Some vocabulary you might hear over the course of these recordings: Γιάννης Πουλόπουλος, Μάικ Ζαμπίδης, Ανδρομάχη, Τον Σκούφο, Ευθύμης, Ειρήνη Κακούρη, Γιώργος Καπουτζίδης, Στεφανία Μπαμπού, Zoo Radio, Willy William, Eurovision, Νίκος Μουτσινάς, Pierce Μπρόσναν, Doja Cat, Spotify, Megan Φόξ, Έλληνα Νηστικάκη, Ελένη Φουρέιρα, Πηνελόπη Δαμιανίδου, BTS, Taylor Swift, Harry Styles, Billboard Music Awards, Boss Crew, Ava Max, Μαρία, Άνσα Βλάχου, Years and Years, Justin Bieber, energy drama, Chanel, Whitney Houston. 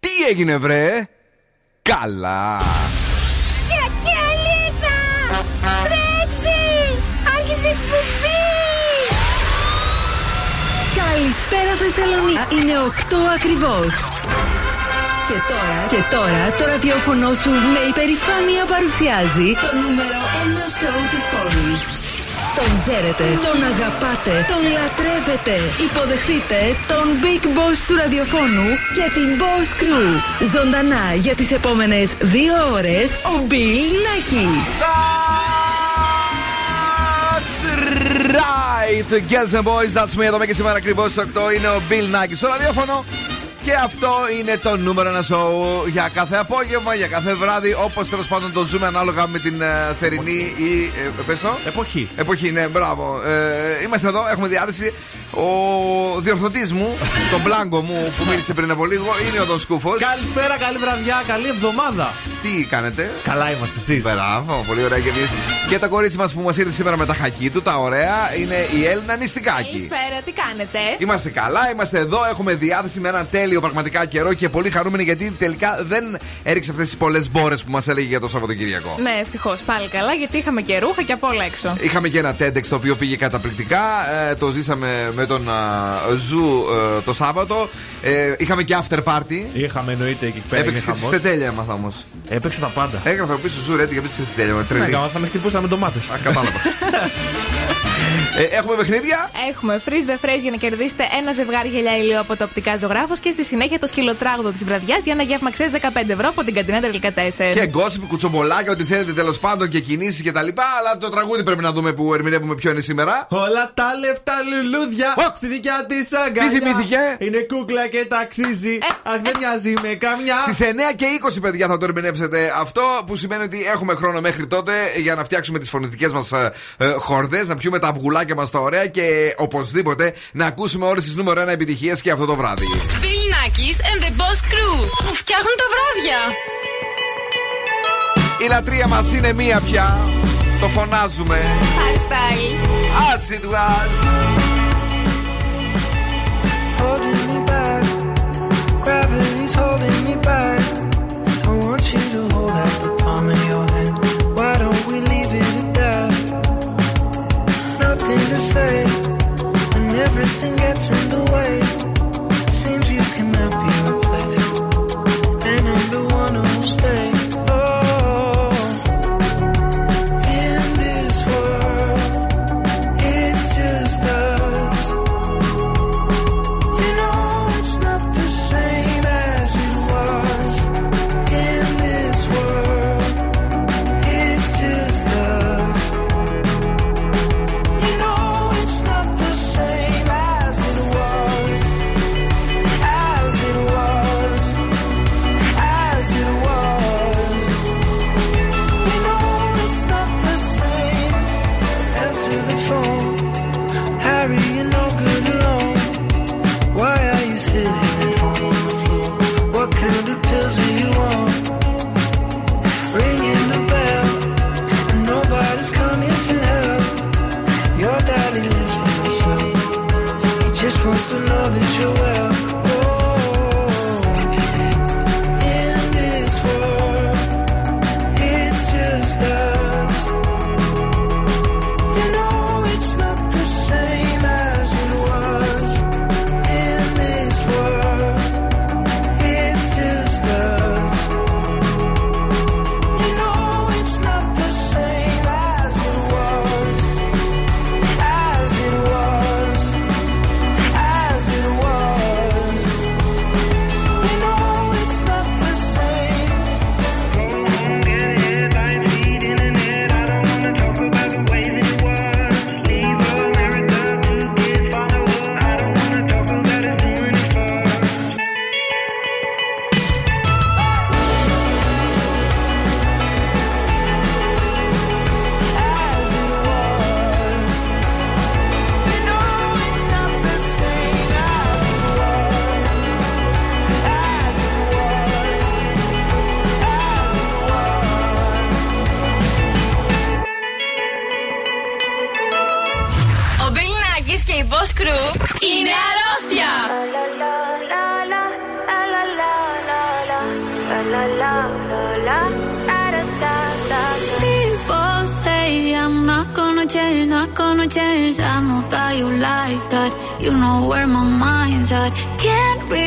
Τι έγινε βρε? Καλά! Κιαλίτσα! Τρέξει! Άρχισε η κουμπί! Καλησπέρα Θεσσαλονίκη! Είναι 8 ακριβώς! Και τώρα το ραδιόφωνο σου με υπερηφάνεια παρουσιάζει το νούμερο 1 σοου της πόλης. Τον ξέρετε, τον αγαπάτε, τον λατρεύετε. Υποδεχτείτε τον Big Boss του ραδιοφώνου και την Boss Crew. Ζωντανά για τις επόμενες 2 ώρες ο Μπιλ Νάκης. That's right, girls and boys, that's me. Εδώ και σήμερα ακριβώς στις 8 είναι ο Μπιλ Νάκης στο ραδιόφωνο. Και αυτό είναι το νούμερο 1 show για κάθε απόγευμα, για κάθε βράδυ, όπως τέλος πάντων το ζούμε ανάλογα με την θερινή ή εποχή. Εποχή, ναι, μπράβο. Είμαστε εδώ, έχουμε διάθεση. Ο διορθωτής μου, τον μπλάνκο μου που μίλησε πριν από λίγο, είναι ο Τον Σκούφος. Καλησπέρα, καλή βραδιά, καλή εβδομάδα. Τι κάνετε? Καλά είμαστε εσείς? Μπράβο, πολύ ωραία και εμείς. Και το κορίτσι μας που μας ήρθε σήμερα με τα χακί του, τα ωραία, είναι η Έλληνα Νηστικάκη. Καλησπέρα, τι κάνετε? Είμαστε καλά, είμαστε εδώ, έχουμε διάθεση με έναν τέλειο πραγματικά καιρό και πολύ χαρούμενοι γιατί τελικά δεν έριξε αυτές τις πολλές μπόρες που μας έλεγε για το Σαββατοκύριακο. Ναι, ευτυχώς πάλι καλά γιατί είχαμε και ρούχα και απ' όλα έξω. Είχαμε και ένα TEDx το οποίο πήγε καταπληκτικά, το ζήσαμε με τον Ζου το Σάββατο. Είχαμε και after party. Είχαμε εννοείται εκεί πέρα. Έπαιξε και τη φυτετέλια έμαθα όμως. Έπαιξε τα πάντα. Έγραφε πίσω Ζου Ρέντι και πίσω τη φυτετέλια. Μα θα με χτυπούσαμε ντομάτες. Κατάλαβα. Έχουμε παιχνίδια. Έχουμε freeze the phrase για να κερδίσετε ένα ζευγάρι γυαλιά ηλίου από το οπτικά ζωγράφος και στη συνέχεια το σκυλοτράγουδο της βραδιάς για ένα γεύμα ξέρεις 15€ από την Καντινά Τελικατέσεν. Και gossip, κουτσομπολάκια, ό,τι θέλετε τέλος πάντων και κινήσεις και τα λοιπά. Αλλά το τραγούδι πρέπει να δούμε που ερμηνεύουμε ποιο είναι σήμερα. Όλα τα λεφτά λουλούδια στη δικιά της αγκαλιά. Τι θυμήθηκε? Είναι κούκλα και ταξίζει. Αχ, δεν μοιάζει με καμιά. Στις 9 και 20 παιδιά θα το ερμηνεύσετε αυτό που σημαίνει ότι έχουμε χρόνο μέχρι τότε για να φτιάξουμε τις φωνητικές μας χορδές, να πιούμε τα αυγουλάκια και μας τα ωραία και οπωσδήποτε να ακούσουμε όλες τις νούμερο 1 επιτυχίες και αυτό το βράδυ. Bill Nackis and the Boss Crew που φτιάχνουν τα βράδια. Η λατρεία μας είναι μία πια. Το φωνάζουμε. Harry Styles. As it was. Holding me back. Gravity's holding me back. I want you to hold out the palm of your hand. Why don't we leave it at that? Nothing to say when everything gets in the way. Seems you cannot be replaced, and I'm the one who'll stay. Oh, in this world, it's just us. You know it's not the same as it was. In this world, it's just us. Wants to know that you're well. Crew είναι αρρώστια. People say I'm not gonna change, not gonna change. I know that you like that. You know where my mind's at. Can't be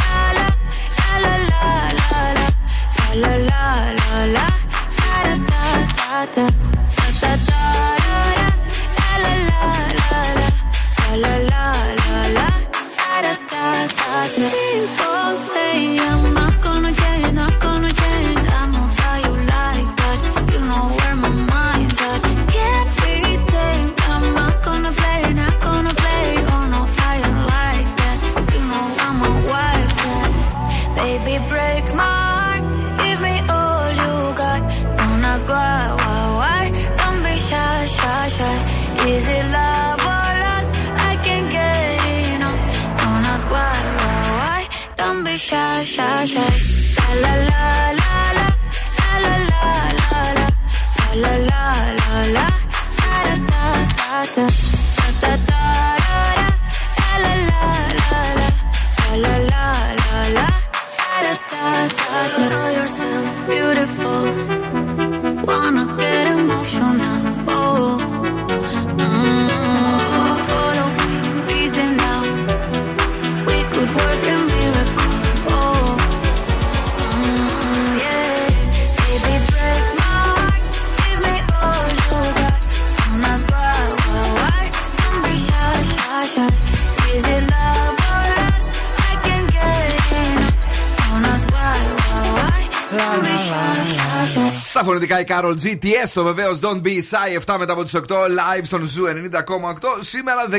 la, la la la la, la la la la, da da da da, da da da, la la la la, la la la la, da da da da. People say I'm not gonna change, not gonna change. I know how you like that. You know where my mind's at. Can't be tamed. I'm not gonna play, not gonna play. Oh no, I am like that. You know I'm a wildcat. Baby, break my heart. Give me all you got. Don't ask why. Don't be shy. Is it love or lust? I can't get enough. Don't ask why. Don't be shy. La la la la, la la la la, la la la la, da da da da, da da da, la la la la, la la la la, da da da da. Know yourself beautiful, wanna get emotional. Oh, follow me, reason now. We could work a miracle. Oh, yeah. Baby, break my heart, give me all you got. Don't ask why. Don't be shy. Is it love or lust? I can't get enough. Don't ask why. Don't be shy. Στα φωνητικά η Carol G, BTS, το βεβαίως Don't Be Shy, 7 μετά από τις 8, live στον Zoo 90,8. Σήμερα 16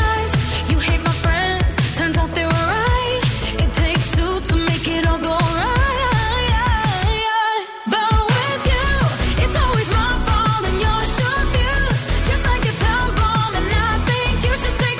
eyes. You hate my friends, turns out they were right. It'll go right. But with you, it's always my fault and your short fuse. Just like a time bomb, and I think you should take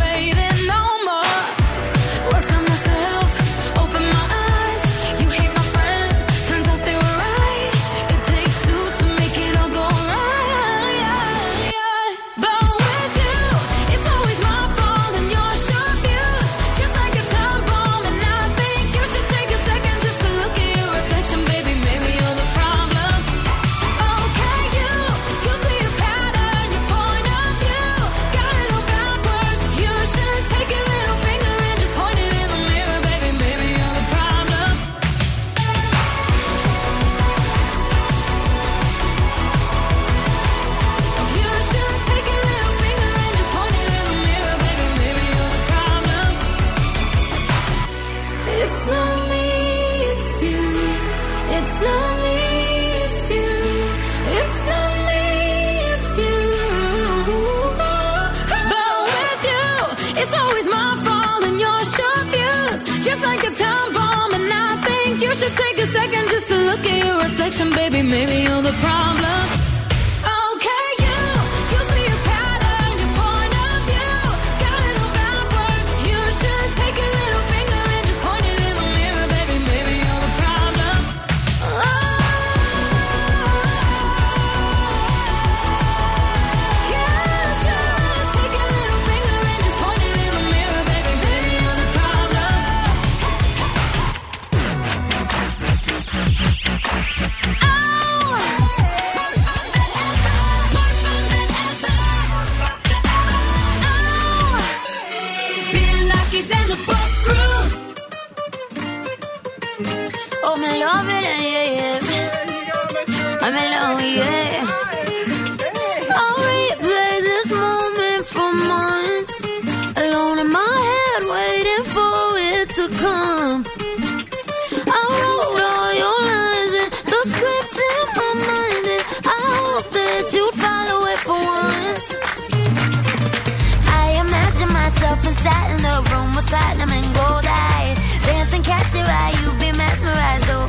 waiting no more. Worked on myself, opened my eyes. You hate my friends, turns out they were right. It takes two to make it all go right. Yeah, yeah. But with you, it's always my fault and your short fuse. Just like a time bomb, and I think you should take a second just to look at your reflection, baby. Maybe you're the problem. Okay, you see your pattern, your point of view. Got it all backwards. You should take a little finger and just point it in the mirror, baby. Maybe you're the problem. You should take a little finger and just point it in the mirror, baby. Maybe you're the problem. It's not me, it's you. It's not me, it's you. It's not me, it's you. But with you, it's always my fault and your short fuse. Just like a time bomb, and I think you should take a second just to look at your reflection, baby. Maybe you're the problem. Okay, you see your pattern, your point of view. Got it all backwards. You should take a little finger and just point it in the mirror, baby. Maybe you're the problem. Bill Nacky's and the Boss Crew. Oh, me love it, yeah, yeah. I'm alone, yeah. I'll replay this moment for months. Alone in my head, waiting for it to come. I wrote all your lines and the scripts in my mind, and I hope that you follow it for once. I imagine myself inside in the room with platinum and gold eyes. Dancing, catch your eye, you be mesmerized, oh.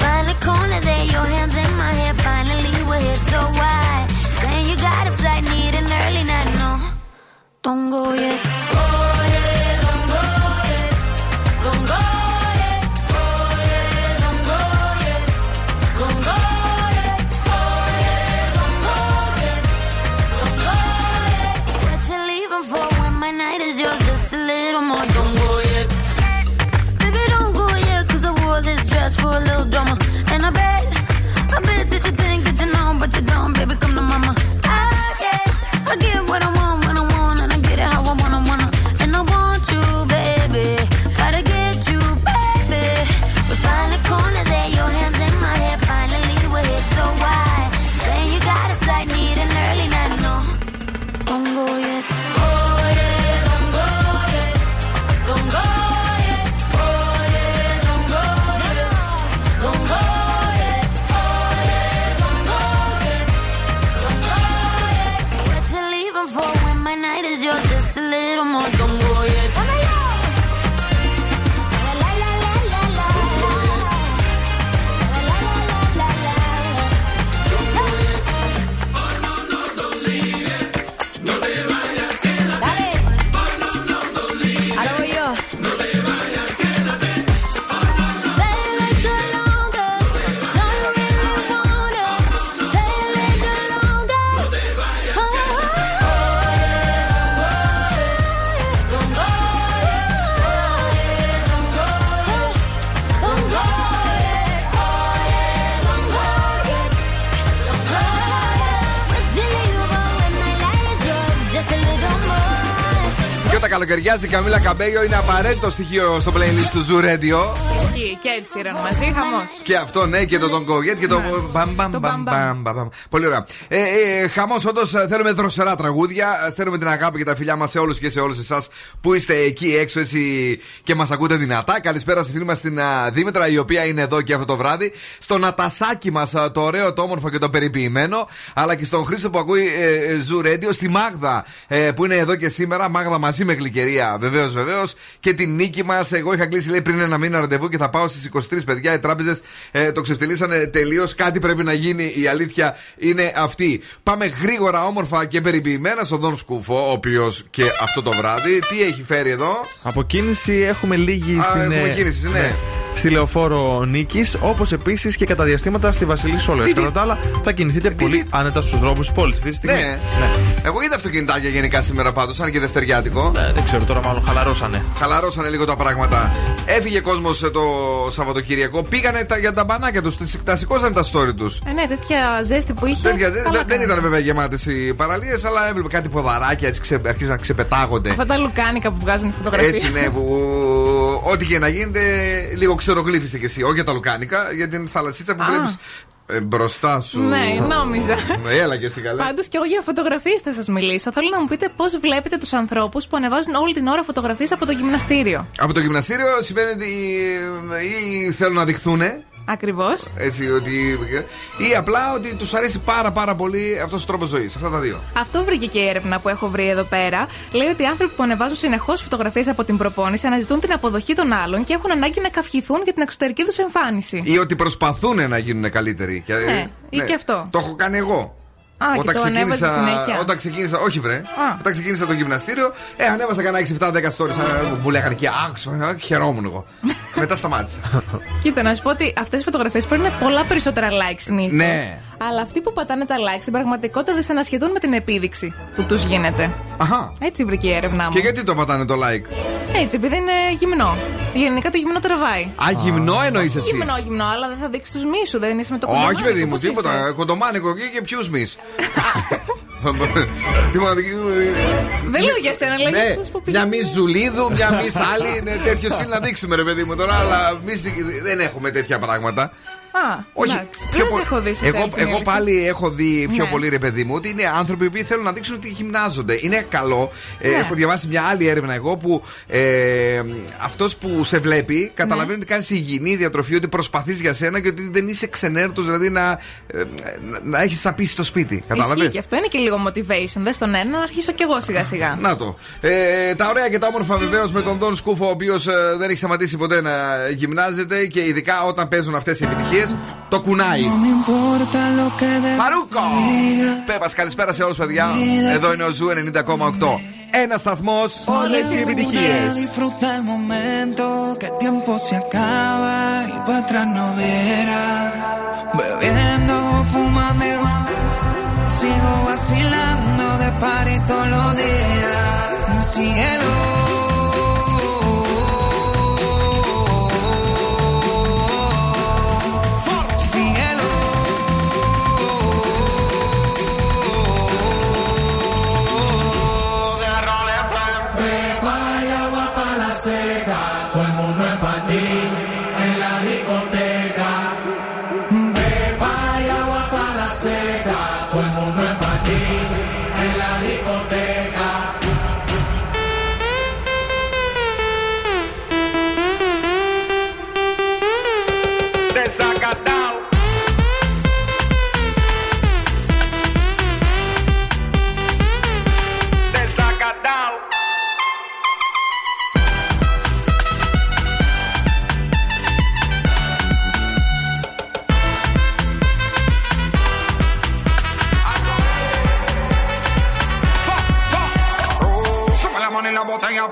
Find the corner there, your hands in my hair. Finally we're here, so why? Saying you got a flight, need an early night, no. Don't go yet. What you leaving for when my night is yours? Just a little more, don't go yet. Baby, don't go yet, cause I wore this dress for a little drama. And I bet that you think that you know, but you don't, baby, come to mama. I get what I want when I want, and I get it how I wanna. And I want you, baby, gotta get you, baby. We find the corner there, your hands in my hair. Finally we're here, so why? Saying you got a flight, need an early night, no. Don't go yet. What you leaving for when my night is yours? Just a little more, don't go yet. Dale. Ahora voy yo. Stay a little longer. No, you really wanna. Stay a little longer. What you leaving for when my night is yours? Just a little more. Και όταν καλοκαιριάζει η Καμίλα Καμπέλιο είναι απαραίτητο στοιχείο στο playlist του Zoo Radio. Ισχύει και έτσι ραν μαζί, χαμός. Και αυτό, ναι, και το Don't Go Yet και το. Μπαμ, μπαμ, Το μπαμ, μπαμ, μπαμ, μπαμ. Πολύ ωραία. Χαμός, όντως θέλουμε δροσερά τραγούδια. Στέλνουμε την αγάπη και τα φιλιά μας σε όλους και σε όλες εσάς που είστε εκεί έξω έτσι και μας ακούτε δυνατά. Καλησπέρα στη φίλη μας την Δήμητρα, η οποία είναι εδώ και αυτό το βράδυ. Στον Ατασάκι μας, το ωραίο, το όμορφο και το περιποιημένο. Αλλά και στον Χρήστο που ακούει Zoo Radio. Στη Μάγδα που είναι εδώ και σήμερα. Μάγδα μαζί με γλυκά. γλυκερία. Βεβαίως, βεβαίως. Και την νίκη μας. Εγώ είχα κλείσει, λέει, πριν ένα μήνα ραντεβού και θα πάω στις 23, παιδιά. Οι τράπεζες το ξεφτυλίσανε τελείως. Κάτι πρέπει να γίνει. Η αλήθεια είναι αυτή. Πάμε γρήγορα, όμορφα και περιποιημένα στον Τον Σκούφο, ο οποίος και αυτό το βράδυ τι έχει φέρει εδώ. Από κίνηση έχουμε λίγη στην. Ναι. Στη λεωφόρο Νίκης, όπως επίσης και κατά διαστήματα στη Βασιλή Σόλεως. Κατά τα άλλα, θα κινηθείτε πολύ άνετα στους δρόμους της πόλης αυτή τη στιγμή. Ναι. Εγώ είδα αυτοκινητάκια γενικά σήμερα πάντως, αν και δευτεριάτικο. Ναι, δεν ξέρω τώρα, μάλλον χαλαρώσανε. Χαλαρώσανε λίγο τα πράγματα. Έφυγε κόσμος το Σαββατοκύριακο, πήγανε για τα μπανάκια τους, τα σηκώσανε τα story τους. Ναι, τέτοια ζέστη που είχε. Δεν ήταν βέβαια γεμάτες οι παραλίες, αλλά έβλεπε κάτι ποδαράκια, αρχίζαν να ξεπετάγονται. Αυτά τα λουκάνικα που βγάζουν φωτογραφίες. Έτσι, ναι, που ό,τι και να γίνεται, λίγο ξερογλύφησε κι εσύ. Όχι για τα λουκάνικα, για την θαλασσίτσα που βλέπεις μπροστά σου. Ναι, νόμιζα. Έλα και εσύ καλά. Πάντως και εγώ για φωτογραφίες θα σας μιλήσω. Θέλω να μου πείτε πώς βλέπετε τους ανθρώπους που ανεβάζουν όλη την ώρα φωτογραφίες από το γυμναστήριο. Από το γυμναστήριο σημαίνει ότι ή θέλουν να δειχθούν. Ακριβώς. Έτσι, ότι. Ή απλά ότι τους αρέσει πάρα πολύ αυτός ο τρόπος ζωής. Αυτά τα δύο. Αυτό βρήκε και η έρευνα που έχω βρει εδώ πέρα. Λέει ότι οι άνθρωποι που ανεβάζουν συνεχώς φωτογραφίες από την προπόνηση αναζητούν την αποδοχή των άλλων και έχουν ανάγκη να καυχηθούν για την εξωτερική τους εμφάνιση. Ή ότι προσπαθούν να γίνουν καλύτεροι. Ναι, ή και αυτό. Το έχω κάνει εγώ. Όταν ξεκίνησα, όχι βρε. Όταν ξεκίνησα το γυμναστήριο, ανέβασα κανένα 6-7-10 stories που λέγανε και χαιρόμουν εγώ. Μετά σταμάτησα. Κοίτα, να σου πω ότι αυτές οι φωτογραφίες παίρνουν πολλά περισσότερα likes συνήθως. Ναι. Αλλά αυτοί που πατάνε τα like στην πραγματικότητα δεν συνασχετούν με την επίδειξη που τους γίνεται. Αχα. Έτσι βρήκε η έρευνά μου. Και γιατί το πατάνε το like? Έτσι, επειδή είναι γυμνό. Γενικά το γυμνό τραβάει. Α, γυμνό εννοείς εσύ? Γυμνό, αλλά δεν θα δείξεις τους μυς σου, δεν είσαι με το κοντομάνικο. Όχι, παιδί μου, τίποτα. Κοντομάνικο και ποιους μυς. Δεν λέω για σένα, λέω για αυτούς που πηγαίνουν. Μια μυς Ζουλίδου, μια μυς άλλη. Είναι τέτοιο στυλ να δείξουμε, ρε παιδί μου τώρα, αλλά εμείς δεν έχουμε τέτοια πράγματα. Όχι, δεν έχω δει. Εγώ πάλι έχω δει πιο πολύ, ρε παιδί μου, ότι είναι άνθρωποι που θέλουν να δείξουν ότι γυμνάζονται. Είναι καλό. Έχω διαβάσει μια άλλη έρευνα εγώ που αυτός που σε βλέπει καταλαβαίνει ότι κάνεις υγιεινή διατροφή, ότι προσπαθείς για σένα και ότι δεν είσαι ξενέρτος, δηλαδή να έχεις σαπίσει το σπίτι. Καταλαβαίνεις. Και αυτό είναι και λίγο motivation. Δε στον ένα, να αρχίσω κι εγώ σιγά-σιγά. Να το. Τα ωραία και τα όμορφα βεβαίως με τον Τον Σκούφο, ο οποίος δεν έχει σταματήσει ποτέ να γυμνάζεται και ειδικά όταν παίζουν αυτές οι επιτυχίες. Το κουνάει. Μαρούκο! Πέπας, καλησπέρα σε όλους, παιδιά. Εδώ είναι ο Ζου 90,8. Ένας σταθμός, όλες οι επιτυχίες.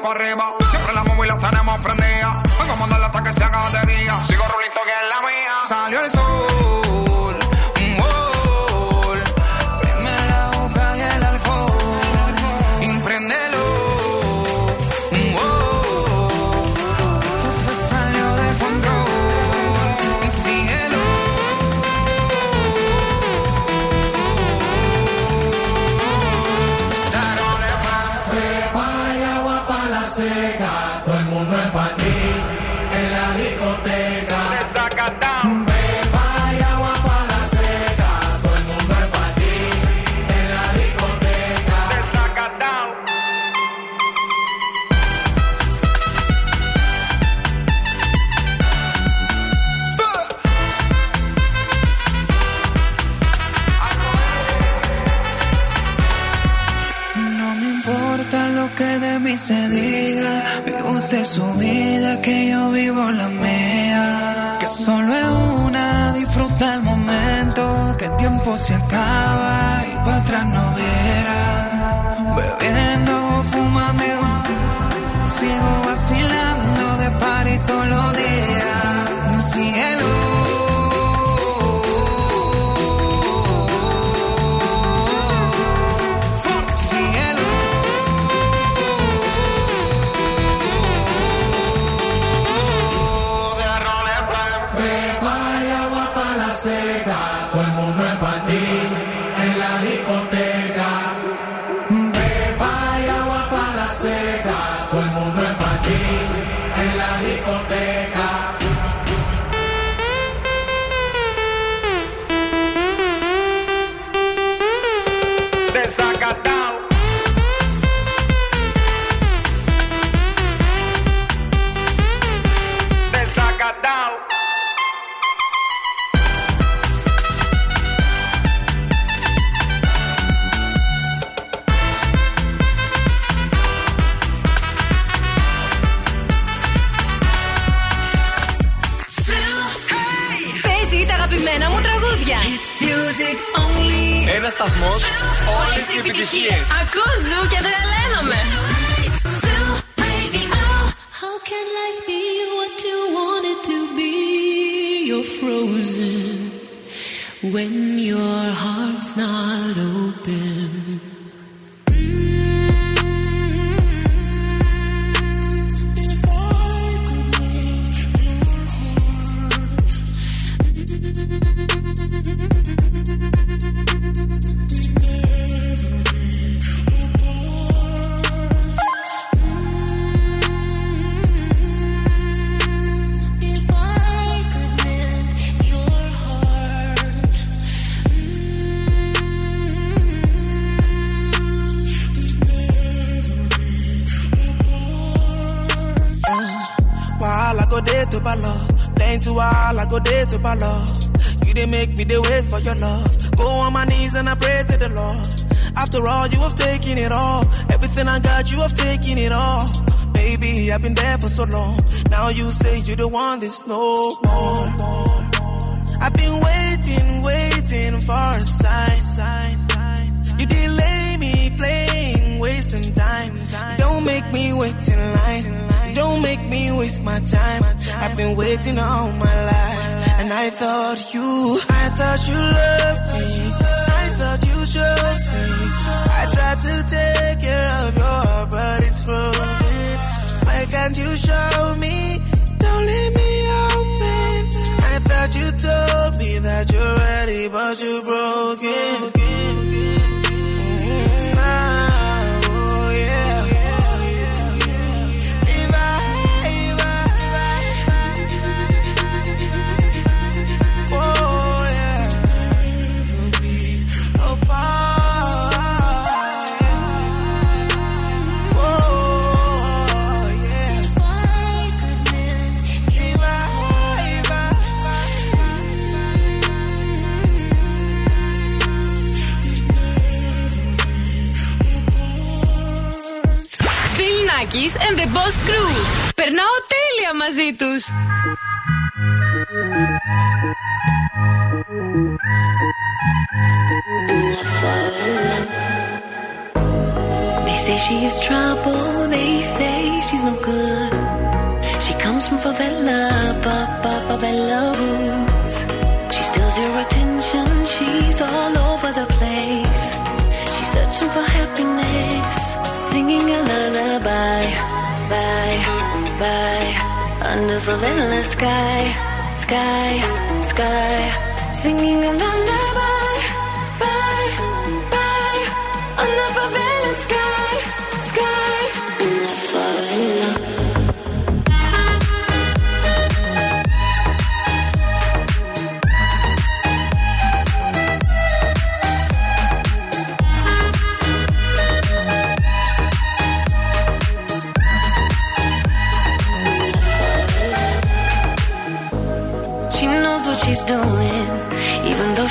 Para arriba, siempre la móvil la tenemos prendida. Vengo a mandarla hasta que se haga de día. Sigo rulito que es la mía. Salió el sol, un gol. Prende la boca y el alcohol. Impréndelo, un gol. Esto se salió de control. Y síguelo. Darole pan, beba y agua pa' la seca. Todo el mundo es pa' ti en la discoteca. Beba y agua pa' la seca. Todo el mundo es pa' ti en la discoteca. No me importa lo que de mí se diga. diga, vive usted su vida, que yo vivo la mía. Que solo es una, disfruta el momento, que el tiempo se acaba y para atrás no verá. Bebiendo, fumando, sigo vacilando de party todos los días. Cielo. Ένας σταθμός, όλες οι επιτυχίες. Ακούω Ζου και τρελαίνομαι. How can life be what you want it to be? You're frozen when your heart's not open. While I go there to my love, you didn't make me the wait for your love. Go on my knees and I pray to the Lord. After all, you have taken it all. Everything I got, you have taken it all. Baby, I've been there for so long. Now you say you don't want this no more. I've been waiting for a sign. You delay me playing, wasting time. Don't make me wait in line. Don't make me waste my time. I've been waiting all my life. And I thought you loved me. I thought you chose me. I tried to take care of your heart, but it's frozen. Why can't you show me? Don't leave me open. I thought you told me that you're ready, but you broke it. And the Boss Crew. Περνάω τέλεια μαζί τους. They say she is trouble. They say she's no good. She comes from favela, favela roots. She steals your attention. She's all over the place. She's searching for happiness. Singing a lullaby, bye, under favela sky. Singing a lullaby, bye, under favela sky. She's doing, even though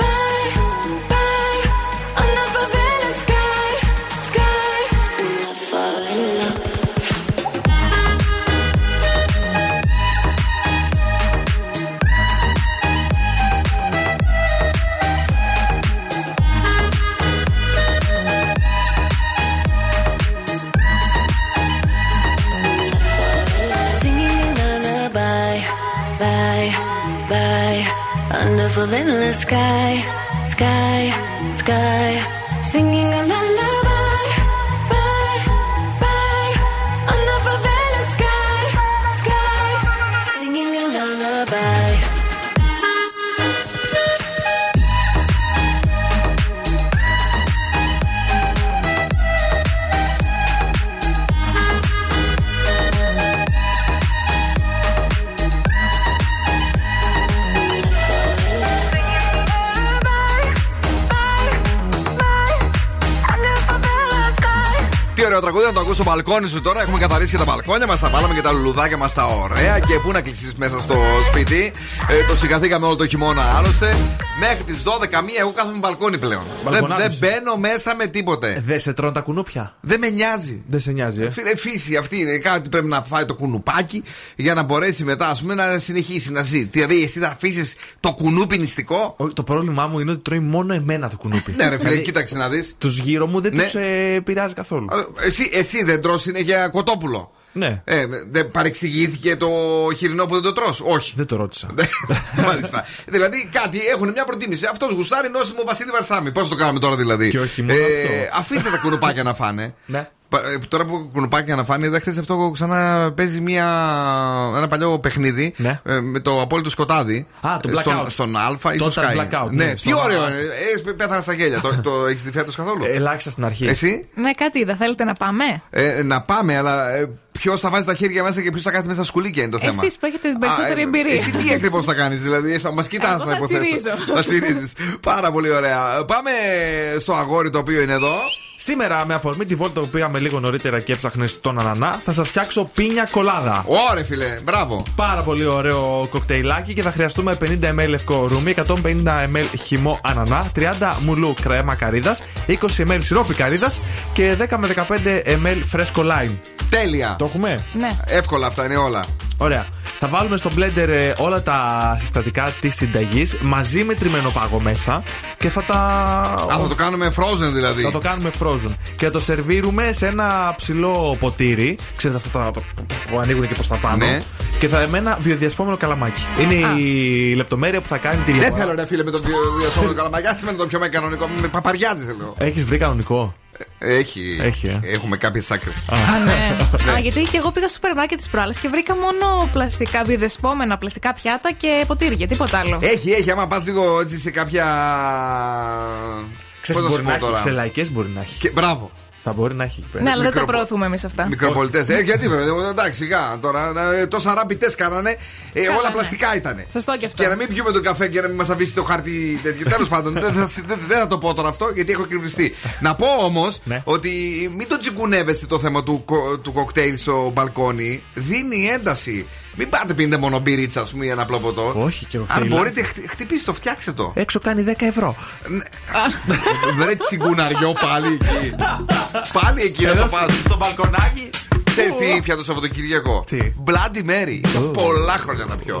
Bye, bye. Under the endless sky, sky. I'm not falling in love. Under the endless sky, sky, sky. Singing a lullaby, bye, bye. Under the endless sky, sky. Singing a lullaby. Τραγούδι να το ακούσω στο μπαλκόνι σου τώρα. Έχουμε καθαρίσει και τα μπαλκόνια μας, τα βάλαμε και τα λουλουδάκια μας τα ωραία. Και πού να κλειστείς μέσα στο σπίτι. Το σηκαθήκαμε όλο το χειμώνα άλλωστε. Μέχρι τις 12 μία εγώ κάθομαι μπαλκόνι πλέον. Δεν μπαίνω μέσα με τίποτε. Δεν σε τρώνε τα κουνούπια. Δεν με νοιάζει. Δεν σε νοιάζει, φύση αυτή είναι. Κάτι πρέπει να φάει το κουνουπάκι για να μπορέσει μετά, ας πούμε, να συνεχίσει να ζει. Δηλαδή, εσύ θα αφήσει το κουνούπι νηστικό. Το πρόβλημά μου είναι ότι τρώει μόνο εμένα το κουνούπι. Ναι, ρε φίλε, κοίταξε να δει. Του γύρω μου δεν του πειράζει καθόλου. Εσύ δεν τρως συνέχεια κοτόπουλο. Ναι. Δεν παρεξηγήθηκε το χοιρινό που δεν το τρως? Όχι. Δεν το ρώτησα. Μάλιστα. Δηλαδή κάτι έχουν μια προτίμηση. Αυτός γουστάρει νόσημο Βασίλη Βαρσάμι. Πώς το κάνουμε τώρα δηλαδή? Και όχι μόνο αυτό. Αφήστε τα κουνουπάκια να φάνε. Ναι. Τώρα που κουνουπάκια να φάνε, είδα χθες αυτό ξανά παίζει ένα παλιό παιχνίδι, ναι, με το απόλυτο σκοτάδι. Α, το στον Α ή στο Sky. Ναι, τι ωραίο είναι. Πέθανα στα γέλια. Το έχεις δει φέτος καθόλου? Ελάχιστα στην αρχή. Εσύ? Ναι, κάτι είδα. Θέλετε να πάμε? Να πάμε, αλλά ποιος θα βάζει τα χέρια μέσα και ποιος θα κάθεται μέσα στα σκουλίκια είναι το θέμα. Εσείς που έχετε την περισσότερη εμπειρία. Εσύ τι ακριβώς θα κάνεις, δηλαδή? Μας κοιτάς να υποθέσεις. Θα τσιρίζεις. Πάρα πολύ ωραία. Πάμε στο αγόρι το οποίο είναι εδώ. Σήμερα, με αφορμή τη βόλτα που πήγαμε λίγο νωρίτερα και έψαχνες τον ανανά, θα σας φτιάξω πίνια κολάδα. Ωραία, φίλε, μπράβο. Πάρα πολύ ωραίο κοκτέιλάκι και θα χρειαστούμε 50 ml λευκό ρούμι, 150 ml χυμό ανανά, 30 μουλού κρέμα καρύδας, 20 ml σιρόπι καρύδας και 10 με 15 ml φρέσκο λάιμ. Τέλεια. Το έχουμε? Ναι. Εύκολα αυτά είναι όλα. Ωραία. Θα βάλουμε στο blender όλα τα συστατικά της συνταγής μαζί με τριμμένο πάγο μέσα και θα τα. Α, θα το κάνουμε frozen δηλαδή. Θα το κάνουμε frozen. Και θα το σερβίρουμε σε ένα ψηλό ποτήρι. Ξέρετε αυτά τα που ανοίγουν και προς τα πάνω. Ναι. Και θα με ένα βιοδιασπόμενο καλαμάκι. Είναι η λεπτομέρεια που θα κάνει τη διαφορά. Δεν θέλω, ρε φίλε, με το βιοδιασπόμενο καλαμάκι. Άσε με το πιο με κανονικό. Με παπαριάζει θέλω. Έχεις βρει κανονικό? Έχει. Έχουμε κάποιες άκρες. Α, ναι. Α, γιατί και εγώ πήγα στο σούπερ μάρκετ της προάλλας και βρήκα μόνο πλαστικά, βιοδεσπόμενα πλαστικά πιάτα και ποτήρια, τίποτα άλλο. Έχει. Άμα πας λίγο έτσι σε κάποια. Ξέρεις, σε λαϊκές μπορεί να έχει. Μπράβο. Θα μπορεί να έχει. Ναι, αλλά δεν τα προωθούμε εμείς αυτά. Μικροπολιτές. Γιατί βέβαια. Εντάξει, σιγά τώρα. Τόσα ράπιτες κάνανε. Όλα πλαστικά ήτανε. Σωστό και αυτό. Και να μην πιούμε τον καφέ και να μην μας αφήσει το χαρτί τέτοιο. Τέλος πάντων, δεν θα το πω τώρα αυτό γιατί έχω κρυφτιστεί. Να πω όμως ότι μην το τσιγκουνεύεστε το θέμα του κοκτέιλ στο μπαλκόνι. Δίνει ένταση. Μην πάτε πίνετε μόνο μπυρίτσα, ας πούμε, ή ένα απλό ποτό. Όχι, και αν μπορείτε, χτυπήστε το, φτιάξτε το. Έξω κάνει 10 ευρώ. Βρε τσιγκουναριό πάλι εκεί. Πάλι εκεί να το πας. Στο μπαλκονάκι. Ξέρεις τι ήπια το Σαββατοκύριακο? Bloody Mary. Πολλά χρόνια να πιω.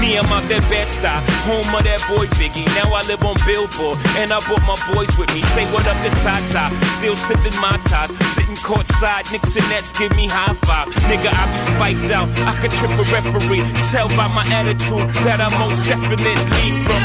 Me, I'm out that Bed-Stuy, home of that boy Biggie. Now I live on Billboard, and I brought my boys with me. Say what up to Tata, still sipping my top. Sitting courtside, Knicks and Nets give me high five. Nigga, I be spiked out, I could trip a referee. Tell by my attitude that I most definitely from...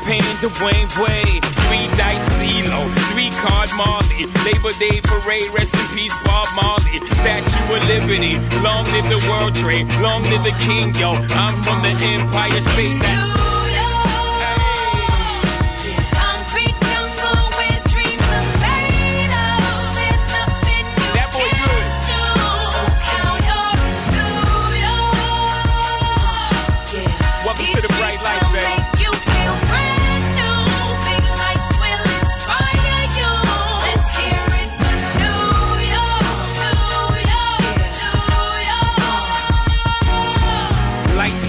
paying Dwayne Wade. 3 dice CeeLo, 3 card Marley. Labor Day parade, rest in peace Bob Marley. Statue of Liberty, long live the World Trade, long live the King. Yo, I'm from the Empire State.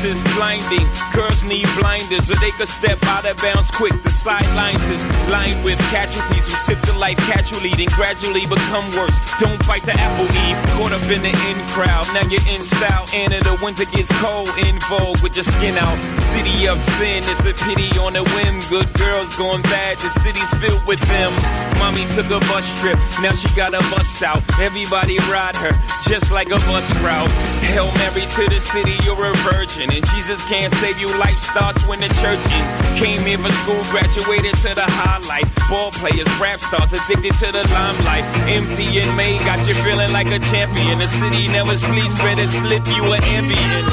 That's blinding, girls need blinders or they could step out of bounds quick. The sidelines is lined with casualties who sip the life casually, then gradually become worse. Don't bite the apple eve, caught up in the in crowd. Now you're in style, and in the winter gets cold, in vogue with your skin out. City of sin, it's a pity on a whim. Good girls going bad, the city's filled with them. Mommy took a bus trip, now she got a bust out. Everybody ride her, just like a bus route. Hail Mary to the city, you're a virgin. And Jesus can't save you, life starts when the church in. Came here for school, graduated to the highlight. Ball players, rap stars, addicted to the limelight. Empty in May, got you feeling like a champion. The city never sleeps, better slip you an ambient.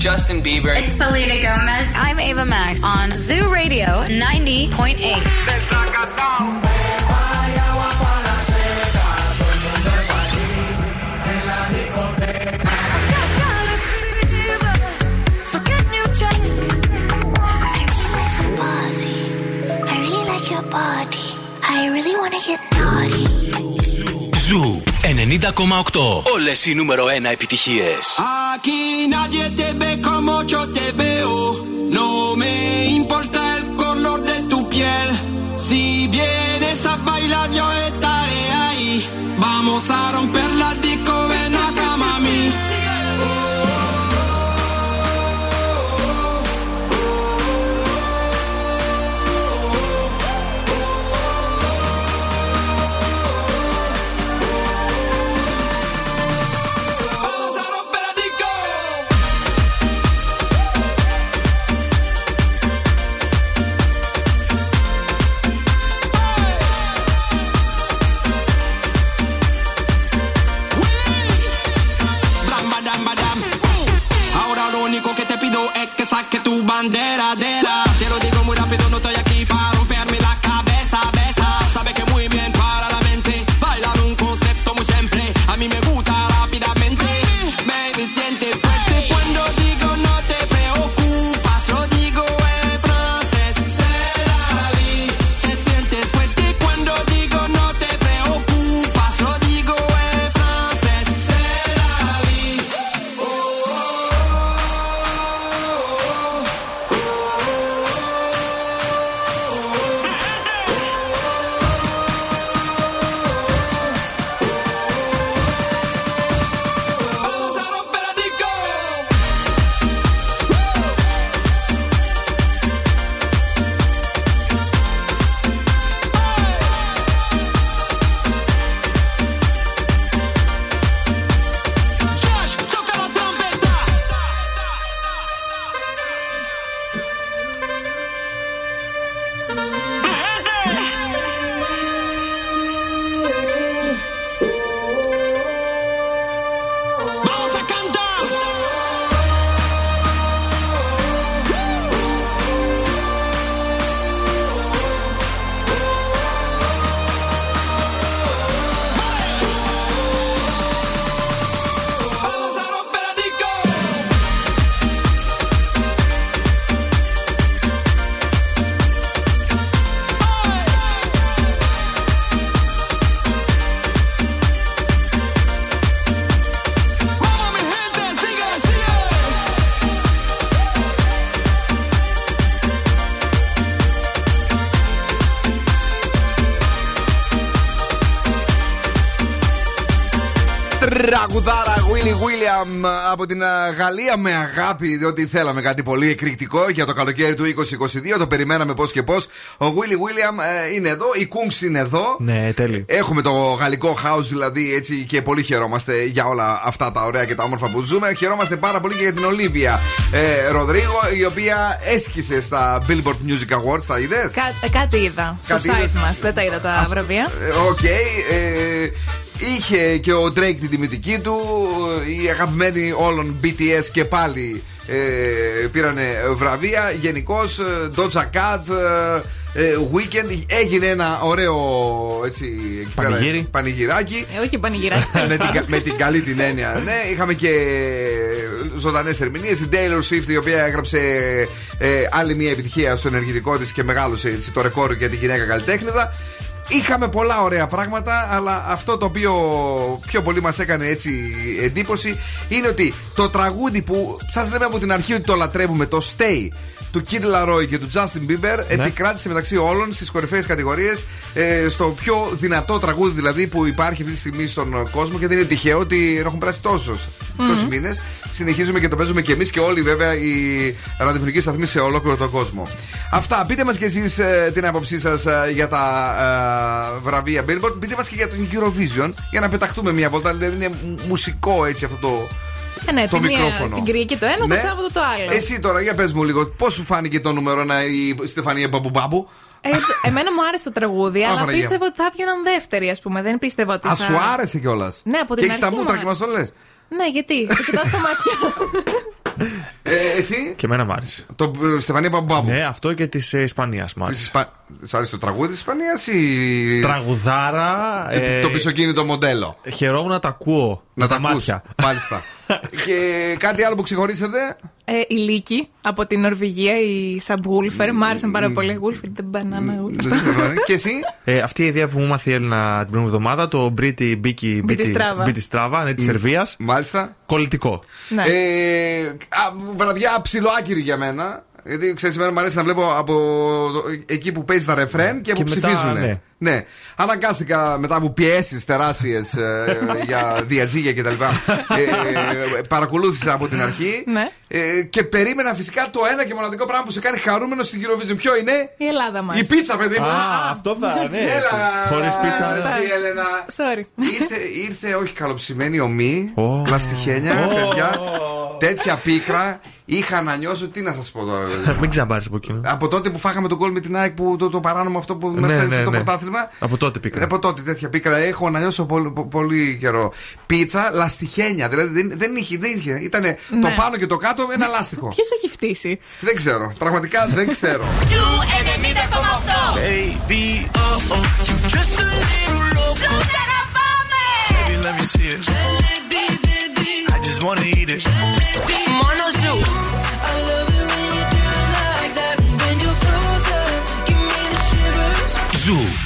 Justin Bieber. It's Selena Gomez. I'm Ava Max on Zoo Radio 90.8. Ζου 90,8. Όλες οι νούμερο 1 επιτυχίες. Aquí nadie te ve como yo te veo. No me importa el color de tu piel. Si vienes a bailar yo estaré ahí. Vamos a romper la disco, ven acá mami. Τραγουδάρα Willy William από την Γαλλία με αγάπη, διότι θέλαμε κάτι πολύ εκρηκτικό για το καλοκαίρι του 2022. Το περιμέναμε πώς και πώς. Ο Willy William είναι εδώ, η Kungs είναι εδώ. Ναι, τέλει. Έχουμε το γαλλικό house δηλαδή έτσι, και πολύ χαιρόμαστε για όλα αυτά τα ωραία και τα όμορφα που ζούμε. Χαιρόμαστε πάρα πολύ και για την Ολίβια Ροδρίγο, η οποία έσκησε στα Billboard Music Awards. Τα είδες? Κάτι είδα. Κάτι στο site μας. Δεν τα είδα τα βραβεία. Οκ. Είχε και ο Drake την τιμητική του. Οι αγαπημένοι όλων BTS και πάλι πήρανε βραβεία. Γενικώς Doja Cat, Weekend, έγινε ένα ωραίο έτσι, πανηγυράκι. Όχι πανηγυράκι. Με την καλή την έννοια. Ναι, είχαμε και ζωντανές ερμηνείες. Την Taylor Swift, η οποία έγραψε άλλη μια επιτυχία στο ενεργητικό της και μεγάλωσε έτσι, το ρεκόρ για την γυναίκα καλλιτέχνηδα. Είχαμε πολλά ωραία πράγματα, αλλά αυτό το οποίο πιο πολύ μας έκανε έτσι εντύπωση είναι ότι το τραγούδι που σας λέμε από την αρχή ότι το λατρεύουμε, το Stay του Kid Laroi και του Justin Bieber, ναι, επικράτησε μεταξύ όλων στις κορυφαίες κατηγορίες, στο πιο δυνατό τραγούδι δηλαδή που υπάρχει αυτή τη στιγμή στον κόσμο, και δεν είναι τυχαίο ότι έχουν περάσει τόσους μήνες. Συνεχίζουμε και το παίζουμε και εμείς και όλοι βέβαια οι ραδιοφωνικοί σταθμοί σε ολόκληρο τον κόσμο. Αυτά, πείτε μας και εσείς την άποψή σας για τα βραβεία Billboard. Πείτε μας και για τον Eurovision, για να πεταχτούμε μια βόλτα. Δηλαδή είναι μουσικό έτσι αυτό το... Ναι, το μικρόφωνο. Την Κυριακή το ένα, ναι, το Σάββατο το άλλο. Εσύ τώρα, για πες μου λίγο, πώς σου φάνηκε το νούμερο 1 η Στεφανία Μπαμπού? Εμένα μου άρεσε το τραγούδι, αλλά πίστευα ότι θα έπιαναν δεύτερη, ας πούμε. Δεν πίστευα ότι. Α, σου άρεσε κιόλας. Ναι, από την αρχή. Και έχεις τα μούτρα και μας το λες. Ναι, γιατί, σε κοιτάω στα μάτια. Εσύ. Και εμένα μου άρεσε. Το Στεφανία Μπαμπού. Ναι, αυτό και της Ισπανίας μου άρεσε. Σ' άρεσε το τραγούδι της Ισπανίας ή. Τραγουδάρα. Το πισωκίνητο μοντέλο. Χαιρόμουν να τα ακούω. Να τα ακούς. Μάλιστα. Και κάτι άλλο που ξεχωρίσατε. Η Λίκη από την Νορβηγία, η Σαμπούλφερ. Μ' άρεσαν πάρα πολύ. Γούλφερ, την μπανάνα. Και εσύ. Αυτή η ιδέα που μου μάθει η Έλληνα την προηγούμενη εβδομάδα, το Μπρίτι Μπίτι Στράβα, είναι τη Σερβία. Μάλιστα. Κολλητικό. Βραδιά ψιλοάκυρη για μένα. Γιατί ξέρεις, εμένα μου αρέσει να βλέπω από εκεί που παίζει τα ρεφρέν και που ψηφίζουν. Ναι, ναι. Αναγκάστηκα μετά από πιέσεις τεράστιες για διαζύγια κτλ. Παρακολούθησα από την αρχή και περίμενα φυσικά το ένα και μοναδικό πράγμα που σε κάνει χαρούμενο στην Eurovision. Ποιο είναι? Η Ελλάδα μας. Η πίτσα, παιδί μου. Α, αυτό θα είναι. Χωρίς πίτσα, Έλενα. Ήρθε όχι καλοψημένη ομή, πλαστιχένια, παιδιά. Τέτοια πίκρα. Είχα να νιώσω, τι να σας πω τώρα. Μην ξαναπάρεις από εκείνο. Από τότε που φάγαμε τον γκολ με την ΑΕΚ, που το παράνομο αυτό που μέσα σε το πρωτάθλημα. Από τότε πίκρα. Από τότε τέτοια πίκρα. Έχω να νιώσω πολύ καιρό. Πίτσα, λαστιχένια. Δηλαδή δεν είχε. Ήταν το πάνω και το κάτω ένα λάστιχο. Ποιος έχει φτύσει? Δεν ξέρω. Πραγματικά δεν ξέρω. Wanna eat it? Mono Zoo. I love it when you do it like that. When you close up, give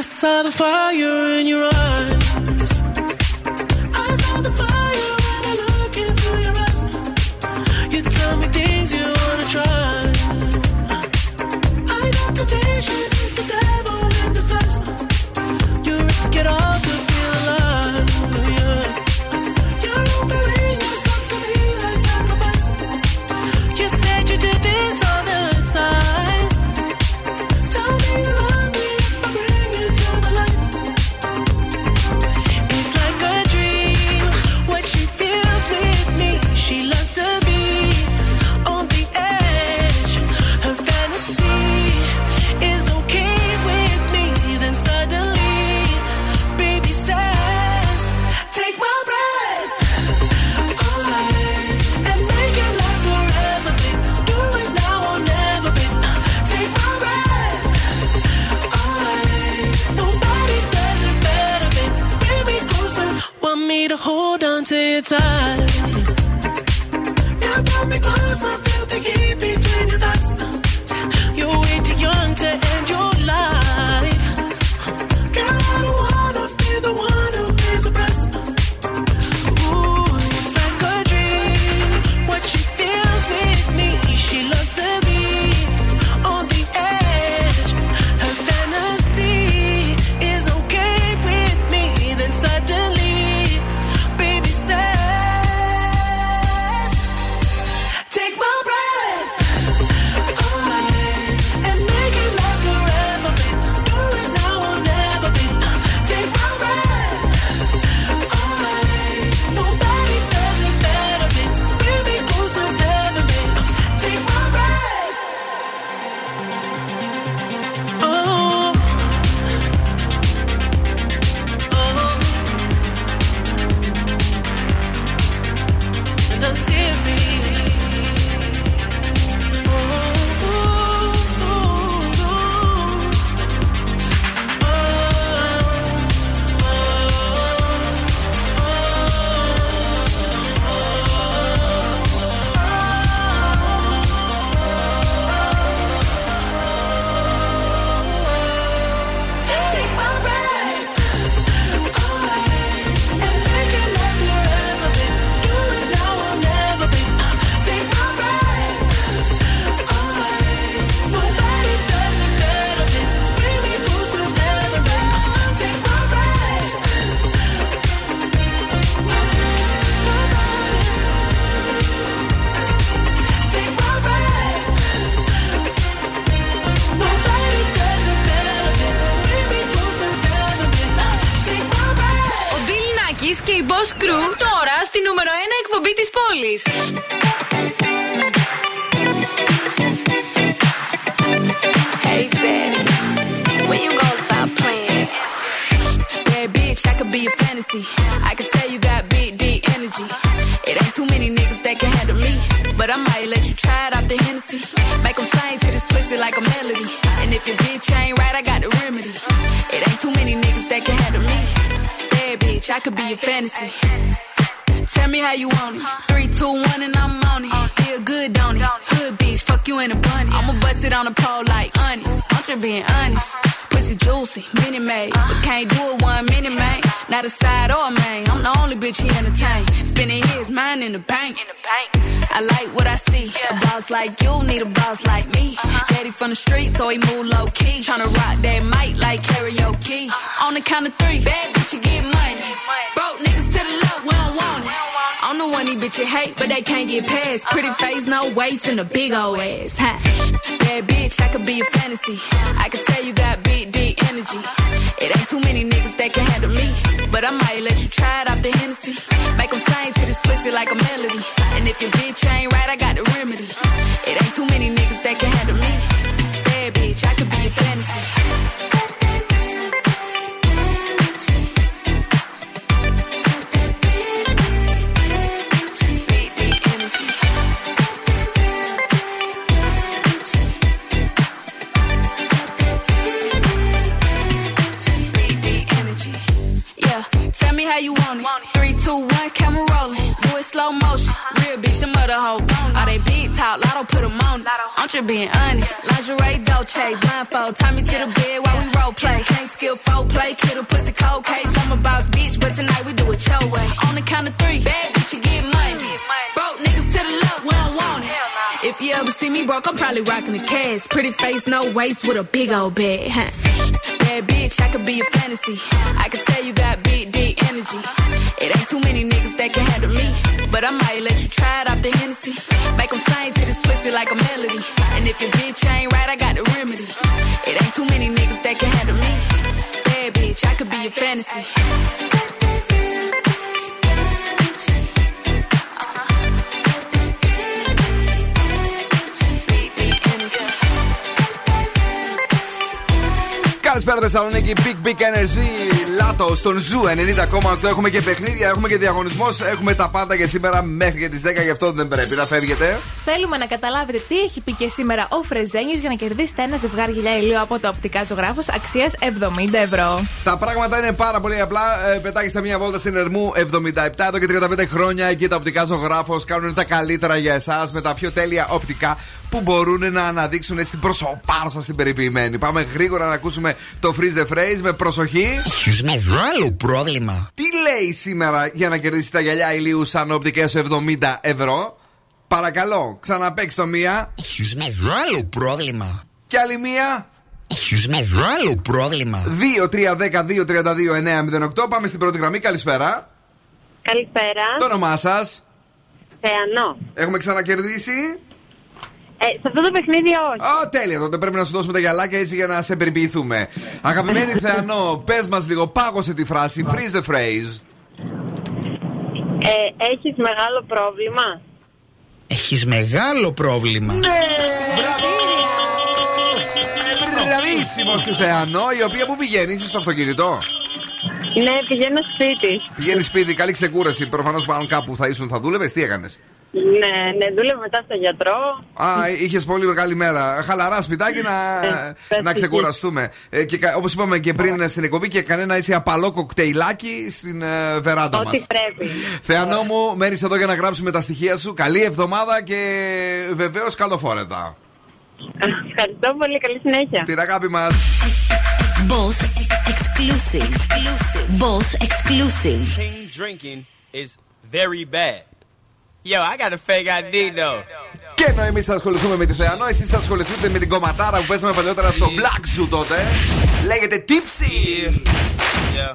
I saw the fire in your eyes. I saw the fire when I look into your eyes. You tell me things you wanna try. I know temptation is the devil in disguise. You risk it all to feel alive. Yeah. You're offering yourself to me like sacrifice. You said you do this all the time. Tell me you love me. I bring you to the light. till you're tired. You pull me close, I feel the heat between your thighs. You're way too young to end your life. Girl, I don't wanna be the one who pays the price. Ooh, it's like a dream. What she feels with me, she loves to be on the edge. Her fantasy is okay with me, then suddenly. And a big old ass, huh? Bad bitch, I could be a fantasy. I could tell you got big, deep energy. It ain't too many niggas that can handle me. But I might let you try it off the Hennessy. Make them sing to this pussy like a melody. And if your bitch ain't right, I got the remedy. It ain't too many niggas that can handle me. Bad bitch, I could be a fantasy. How you want it? 3, 2, 1, camera rolling. Do it slow motion. Real bitch, them other hoe bone. All they big talk, lotto put them on it. I'm just being honest. Lingerie, Dolce, blindfold. Tie me to the bed while we role play. Can't skill foreplay, kid a pussy cold case. I'm a boss bitch, but tonight we do it your way. On the count of 3, bad bitch, you get money. Broke niggas to the left, we don't want it. If you ever see me broke, I'm probably rocking the cash. Pretty face, no waist, with a big old bag. Bad bitch, I could be a fantasy. I could tell you got big, deep energy. It ain't too many niggas that can handle me. But I might let you try it off the Hennessy. Make them sing to this pussy like a melody. And if your bitch ain't right, I got the remedy. It ain't too many niggas that can handle me. Bad bitch, I could be a fantasy. Star Θεσσαλονίκη, Big Energy, Λάτο, στον Ζου 90,8. Έχουμε και παιχνίδια, έχουμε και διαγωνισμός, έχουμε τα πάντα για σήμερα μέχρι και τις 10, γι' αυτό δεν πρέπει να φεύγετε. Θέλουμε να καταλάβετε τι έχει πει και σήμερα ο Φρεζένιος για να κερδίσετε ένα ζευγάρι γυαλιά ηλίου από τα οπτικά Ζωγράφος αξίας 70€. Τα πράγματα είναι πάρα πολύ απλά. Πετάξτε μια βόλτα στην Ερμού 77, εδώ και 35 χρόνια εκεί τα οπτικά Ζωγράφος κάνουν τα καλύτερα για εσάς με τα πιο τέλεια οπτικά που μπορούν να αναδείξουν έτσι την προσωπάρ σας την περιποιημένη. Πάμε γρήγορα να ακούσουμε το Freeze the Phrase με προσοχή. Έχεις μεγάλο πρόβλημα. Τι λέει σήμερα για να κερδίσει τα γυαλιά ηλίου σαν οπτικές 70€? Παρακαλώ, ξαναπαίξτε το μία. Έχεις μεγάλο πρόβλημα. Και άλλη μία. Έχεις μεγάλο πρόβλημα. 2-3-10-2-32-9-08. Πάμε στην πρώτη γραμμή, καλησπέρα. Καλησπέρα. Το όνομά σας? Θεανό. Έχουμε ξανακερδίσει? Σε αυτό το παιχνίδι όχι. Τέλεια, τότε πρέπει να σου δώσουμε τα γυαλάκια έτσι για να σε περιποιηθούμε. Αγαπημένη Θεανό, πες μας λίγο, πάγωσε τη φράση, freeze the phrase. Έχεις μεγάλο πρόβλημα. Έχεις μεγάλο πρόβλημα. Ναι! Μπραβίσιμο στη Θεανό, η οποία που πηγαίνει, είσαι στο αυτοκίνητο? Ναι, πηγαίνω σπίτι. Πηγαίνεις σπίτι, καλή ξεκούραση. Προφανώς πάνω κάπου θα ήσουν, θα δούλευες, τι έκανες? Ναι, δούλευα μετά στο γιατρό. Είχες πολύ μεγάλη μέρα. Χαλαρά σπιτάκι να ξεκουραστούμε. Και όπως είπαμε και πριν στην εκπομπή, και κανένα έτσι απαλό κοκτέιλάκι στην βεράντα μας. Ό,τι πρέπει. Θεανό μου, μένεις εδώ για να γράψουμε τα στοιχεία σου. Καλή εβδομάδα και βεβαίως καλοφόρετα. Ευχαριστώ πολύ, καλή συνέχεια. Την αγάπη μας. Boss exclusive. Boss exclusive. King drinking is very bad. Yo, I got a fake ID though. Και ενώ εμείς θα ασχοληθούμε με τη Θεανό, εσείς θα ασχοληθείτε με την κομματάρα που παίζαμε παλιότερα στο Black Zoo τότε. Λέγεται Tipsy. Yeah.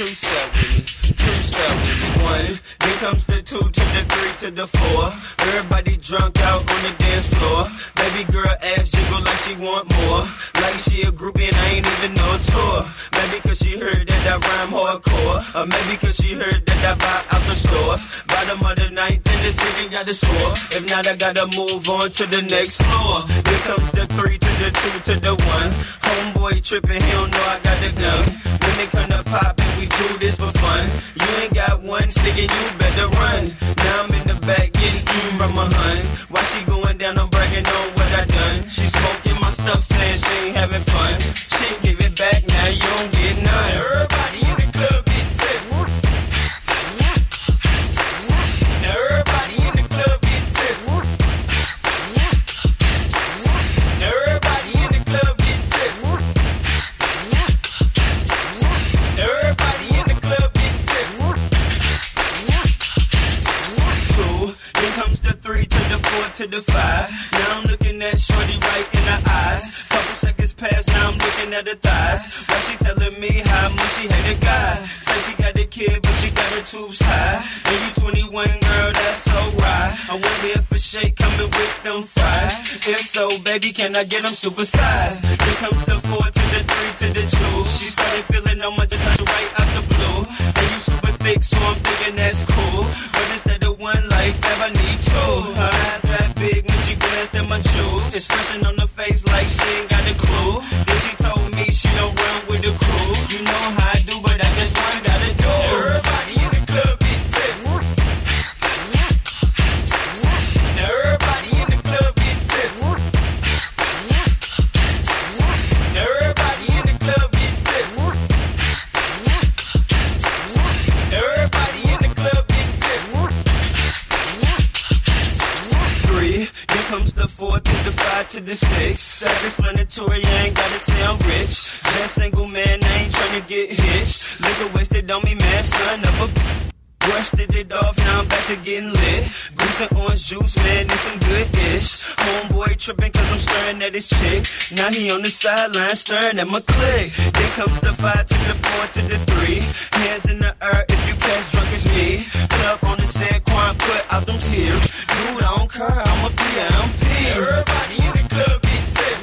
Two step with me, two step with me. One, here comes the two to the three to the four. Everybody drunk out on the dance floor. Baby girl ass jiggle like she want more. Like she a groupie and I ain't even no tour. Maybe cause she heard that I rhyme hardcore. Or maybe cause she heard that I buy out the stores. Bottom of the ninth in the city got the score. If not I gotta move on to the next floor. Here comes the three to the two to the one. Homeboy trippin', he don't know I got the gun. When they come to poppin', we do this for fun. You ain't got one singing, you better run. Now I'm in the back getting eaten from my huns. While she going down, I'm bragging on what I done. She smoking my stuff, saying she ain't having fun. She give it back, now you don't get none. Everybody in the club get tips. Now everybody in the club get tips. Now everybody in the club get tips. Now everybody in the club get tips. Two, here comes the three to the four to the five. Now I'm looking at shorty right in the eyes. Couple seconds pass, now I'm looking at the thighs. Why she telling me how much she had a guy? Said she got the kid, but she got her tubes high. And you 21, girl, that's so right. I won't be for shake, coming with them fries. If so, baby, can I get them supersized? Here comes the four to the three to the two. She started feeling on my just right out the blue. And you super thick, so I'm thinking that's cool. But instead of one life, I need two. Her eyes that big when she glanced at my jewels. Expression on her face like she ain't got a clue. Then she told me she don't run with the crew. You know how I do, but I just run out the door. Everybody in the club get tips. Now everybody in the club get tips. Now everybody in the club get tips. Now everybody in the club get tips. Three, here comes the four to the five to the six. Self-explanatory, I ain't gotta say I'm rich. Just single man, I ain't tryna get hitched. Nigga wasted on me, man, son of a brushed it off, now I'm back to getting lit. Goose and orange juice, man, this some good-ish. Homeboy tripping cause I'm staring at his chick. Now he on the sideline staring at my clique. Here comes the five to the four to the three. Hands in the air if you catch drunk as me. Club on the sand, Quan put out them tears. Dude, I don't care, I'm a P.I.M.P. Everybody in the club get tips.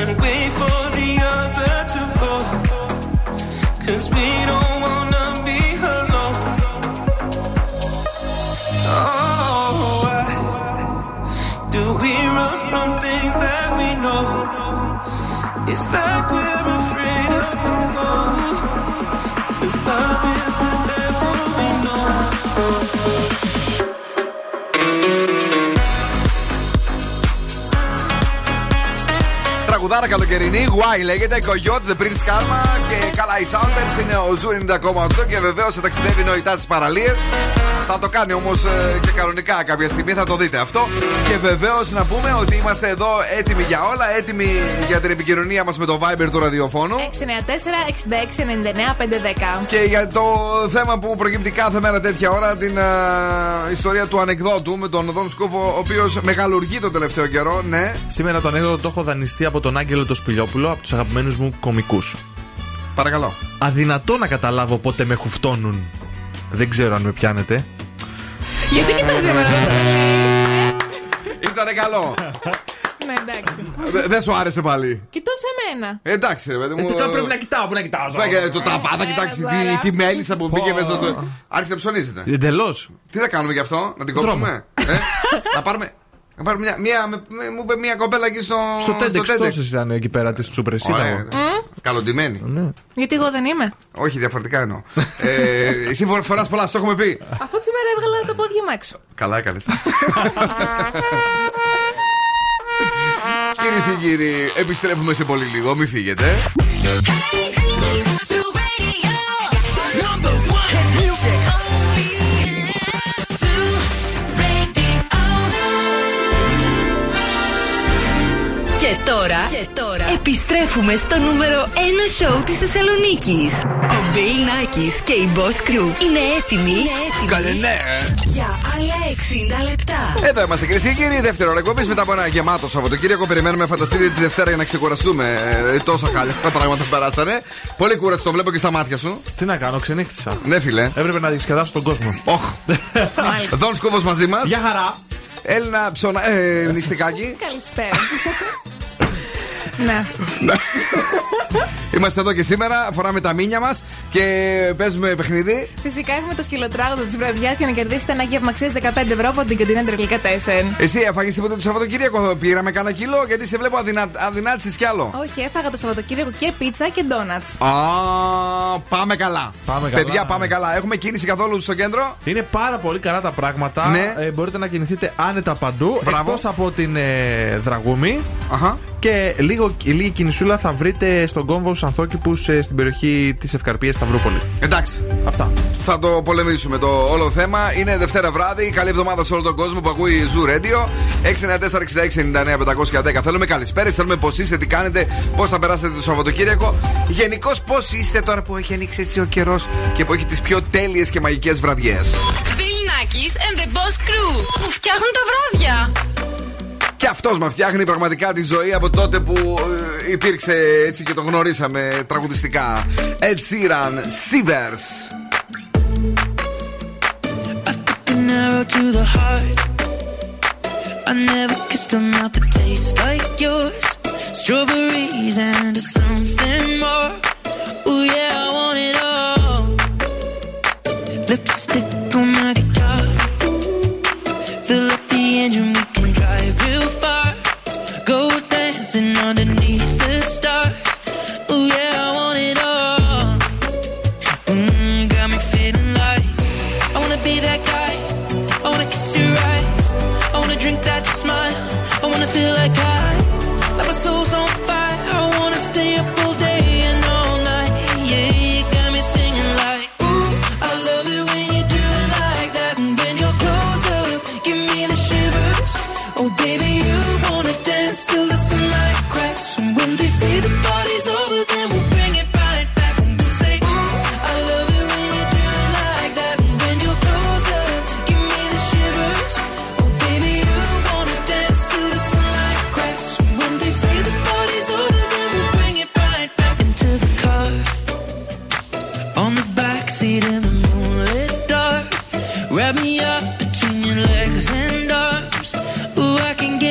and wait for the other to go, 'cause we don't wanna be alone. Oh, why do we run from things that we know? It's like we're afraid of the cold, 'cause love is the devil we know. Τραγουδάρα καλοκαιρινή, Why λέγεται, Coyote, The Prince Karma και καλά οι Sounders, είναι ο Ζου 90,8 και βεβαίως θα ταξιδεύει νοητά στις παραλίες. Θα το κάνει όμως και κανονικά κάποια στιγμή, θα το δείτε αυτό. Και βεβαίως να πούμε ότι είμαστε εδώ έτοιμοι για όλα, έτοιμοι για την επικοινωνία μας με το Viber του ραδιοφώνου. 694-6699-510. Και για το θέμα που προκύπτει κάθε μέρα τέτοια ώρα, την ιστορία του ανεκδότου με τον Τον Σκούφο, ο οποίος μεγαλουργεί τον τελευταίο καιρό, ναι. Σήμερα το ανεκδότο το έχω δανειστεί από τον Άγγελο τον Σπηλιόπουλο, από τους αγαπημένους μου κομικούς. Παρακαλώ. Αδυνατό να καταλάβω πότε με χουφτώνουν. Δεν ξέρω αν με πιάνετε. Γιατί κοιτάζει εμένα? Ήτανε καλό. Ναι, εντάξει. Δεν σου άρεσε πάλι? Κοιτούσε εμένα. Εντάξει ρε παιδί μου. Τώρα πρέπει να κοιτάω, που να κοιτάζω? Το ταβά θα κοιτάξει τη μέλισσα που μπήκε μέσα στο... Άρχισε να ψωνίζεται. Εντελώς. Τι θα κάνουμε γι' αυτό, να την κόψουμε? Να πάρουμε... Μου είπε μια κοπέλα εκεί στο TEDx. Τόσες ήταν εκεί πέρα της Τσούπρες. Καλοντυμένη. Γιατί εγώ δεν είμαι? Όχι, διαφορετικά εννοώ. Εσύ φοράς πολλά, στο έχουμε πει. Αφού τη σήμερα έβγαλα το πόδι μου έξω. Καλά έκανες. Κυρίες και κύριοι, επιστρέφουμε σε πολύ λίγο, μην φύγετε. Και τώρα επιστρέφουμε στο νούμερο 1 σοου της Θεσσαλονίκης. Ο Μπιλ Νάκης και η Boss Crew είναι έτοιμοι για άλλα 60 λεπτά. Εδώ είμαστε κυρίες και κύριοι, δεύτερο ώρα εκπομπής μετά από ένα γεμάτο Σαββατοκύριακο. Περιμένουμε, φανταστείτε, τη Δευτέρα για να ξεκουραστούμε. Τόσα χάλια πράγματα που περάσανε. Πολύ κούραση, το βλέπω και στα μάτια σου. Τι να κάνω, ξενύχτησα. Ναι, φίλε. Έπρεπε να διασκεδάσω τον κόσμο. Οχ. Δον Σκούφος μαζί μας. Γεια χαρά. Έλληνα Νηστικάκη. Καλησπέρα. Ναι. Είμαστε εδώ και σήμερα, φοράμε τα μήνια μας και παίζουμε παιχνίδι. Φυσικά έχουμε το σκυλοτράγουδο της βραδιάς για να κερδίσετε ένα γεύμα αξίας 15 ευρώ από την καντίνα Τρελικά Τέσεν. Εσύ έφαγες τίποτα το Σαββατοκύριακο? Πήραμε κάνα κιλό, γιατί σε βλέπω αδυνάτησες κι άλλο. Όχι, έφαγα το Σαββατοκύριακο και πίτσα και ντόνατς. Α, πάμε καλά. Παιδιά, πάμε καλά. Έχουμε κίνηση καθόλου στο κέντρο? Είναι πάρα πολύ καλά τα πράγματα. Ναι. Μπορείτε να κινηθείτε άνετα παντού. Εκτός από την Δραγούμη. Αχα. Και λίγη κινησούλα θα βρείτε στον κόμβο στους Ανθόκηπους, στην περιοχή της Ευκαρπίας Σταυρούπολη. Εντάξει. Αυτά. Θα το πολεμήσουμε το όλο θέμα. Είναι Δευτέρα βράδυ. Καλή εβδομάδα σε όλο τον κόσμο που ακούει Zoo Radio. 694-6699-510. Θέλουμε καλησπέρες. Θέλουμε πώς είστε, τι κάνετε, πώς θα περάσετε το Σαββατοκύριακο. Γενικώς πώς είστε τώρα που έχει ανοίξει έτσι ο καιρός και που έχει τις πιο τέλειες και μαγικές βραδιές. Bill Nackis and the Boss Crew που φτιάχνουν τα βράδια. Και αυτός μας φτιάχνει πραγματικά τη ζωή από τότε που υπήρξε έτσι και το γνωρίσαμε τραγουδιστικά. Ed Sheeran, Shivers. I took an arrow to the heart. I never kissed a mouth that tastes like yours. Strawberries and something more. Oh yeah, I want it all. Lipstick on my guitar. Fill up the engine. Real far, go dancing underneath the stars. Ooh yeah, I want it all. Got me feeling like I wanna be that guy. I wanna kiss your eyes. I wanna drink that smile. I wanna feel like I, like my soul's on fire. I wanna stay up all day and all night. Yeah, you got me singing like ooh, I love it when you do it like that. And when you're close up, give me the shivers. Oh baby, you wanna dance till the sunlight cracks. And when they say the party's over, then we'll bring it right back. And we'll say, ooh, I love it when you do it like that. And when you're closer, give me the shivers. Oh baby, you wanna dance till the sunlight cracks. And when they say the party's over, then we'll bring it right back. Into the car, on the backseat in the moonlit dark. Wrap me up between your legs and arms. Ooh, I can get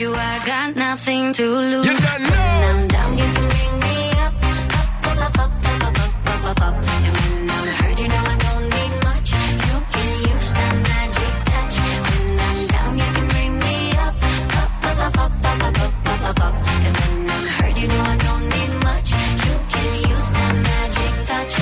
you, I got nothing to lose. You got no. When I'm down, you can bring me up, up, up, up, up, up, up, up, up. And when I'm hurt, you know I don't need much. You can use that magic touch. When I'm down, you can bring me up, up, up, up, up, up, up, up, up, up. And when I'm hurt, you know I don't need much. You can use that magic touch.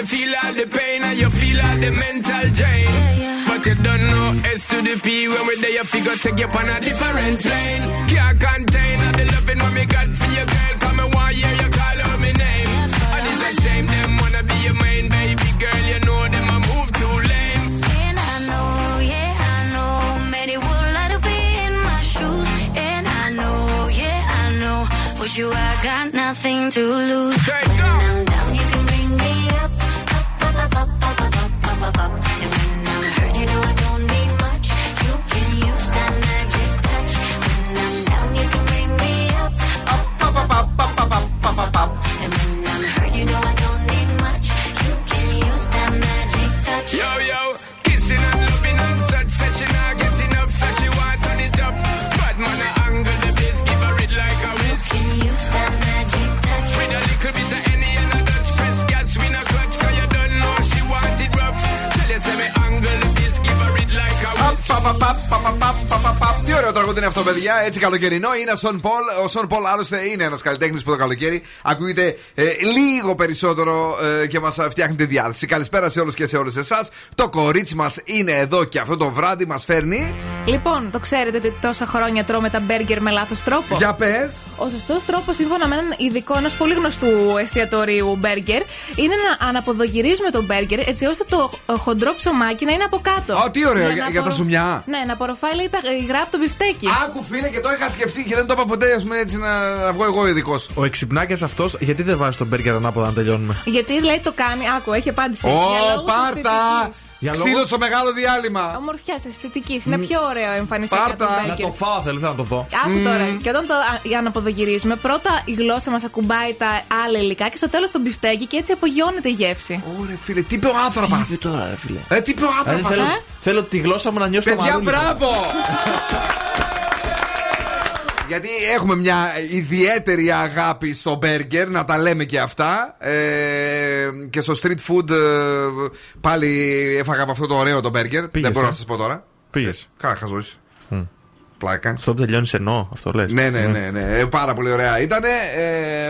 You feel all the pain and you feel all the mental drain, yeah, yeah. But you don't know S to the P. When we're there, you figure take you on a different plane. Can't contain all the loving what me got for your girl. Come and want you, you call out my name, yeah. And it's a shame them wanna be your main baby girl. You know them I move too lame. And I know, yeah, I know, many would like to be in my shoes. And I know, yeah, I know, with you I got nothing to lose. Straight when go. I'm down, you can bring me up. Up, up, up, up, up, up. And when I'm hurt, you know I don't need much. You can use that magic touch. When I'm down, you can bring me up. Up, up, up, up, up, up, up, up, up. And when I'm hurt, you know I don't need much. You can use that magic touch. Yo, yo, kissing and loving and such. Said she not getting up, said she want on it up. But man, I angle the bass, give her it like a whiz. You can use that magic touch. With a little bit of any and a Dutch press gas, we not clutch. Τι ωραίο τραγούδι είναι αυτό, παιδιά. Έτσι καλοκαιρινό είναι ο Sean Paul. Ο Sean Paul άλλωστε είναι ένας καλλιτέχνης που το καλοκαίρι ακούγεται λίγο περισσότερο και μας φτιάχνει τη διάθεση. Καλησπέρα σε όλους και σε όλες εσάς. Το κορίτσι μας είναι εδώ και αυτό το βράδυ μας φέρνει. Λοιπόν, το ξέρετε ότι τόσα χρόνια τρώμε τα μπέργκερ με λάθος τρόπο. Για πες. Ο σωστός τρόπος, σύμφωνα με έναν ειδικό ενός πολύ γνωστού εστιατορίου μπέργκερ, είναι να αναποδογυρίζουμε το μπέργκερ έτσι ώστε το χοντρό ψωμάκι να είναι από κάτω. Α, τι ωραίο, για τα σουμιά. Ναι, να απορροφάει λίγο τα υγρά από το μπιφτέκι. Άκου, φίλε, και το είχα σκεφτεί και δεν το είπα ποτέ. Ας πούμε έτσι να βγω εγώ ειδικός. Ο εξυπνάκιας αυτός, γιατί δεν βάζει τον μπέργκερ ανάποδα να τελειώνουμε. Γιατί λέει το κάνει, άκου, έχει απάντηση. Ω, πάρτα! Ξύδωσε το μεγάλο διάλειμμα. Ομορφιά αισθητική, είναι πιο ωραίο εμφανιστικά. Πάρτα! Να το φάω, θέλω να το δω. Άκου τώρα. Και όταν το αναποδογυρίζουμε, πρώτα η γλώσσα μας ακουμπάει τα άλλα υλικά και στο τέλος το μπιφτέκι και έτσι απογειώνεται η γεύση. Ωρε, φίλε, τι είπε ο άνθρωπος. Τώρα, φίλε. Τι είπε ο άνθρωπος. Θέλω τη γλώσσα μου να νιώσω το μαλλί. Μπράβο! Γιατί έχουμε μια ιδιαίτερη αγάπη στο μπέργκερ, να τα λέμε και αυτά. Και στο street food πάλι έφαγα από αυτό το ωραίο το μπέργκερ. Πήγες, δεν μπορώ να σας πω τώρα. Πήγες. Καλά, χαζούς. Πλάκα. Αυτό που τελειώνει εννοώ, αυτό λες. Ναι. Πάρα πολύ ωραία ήταν.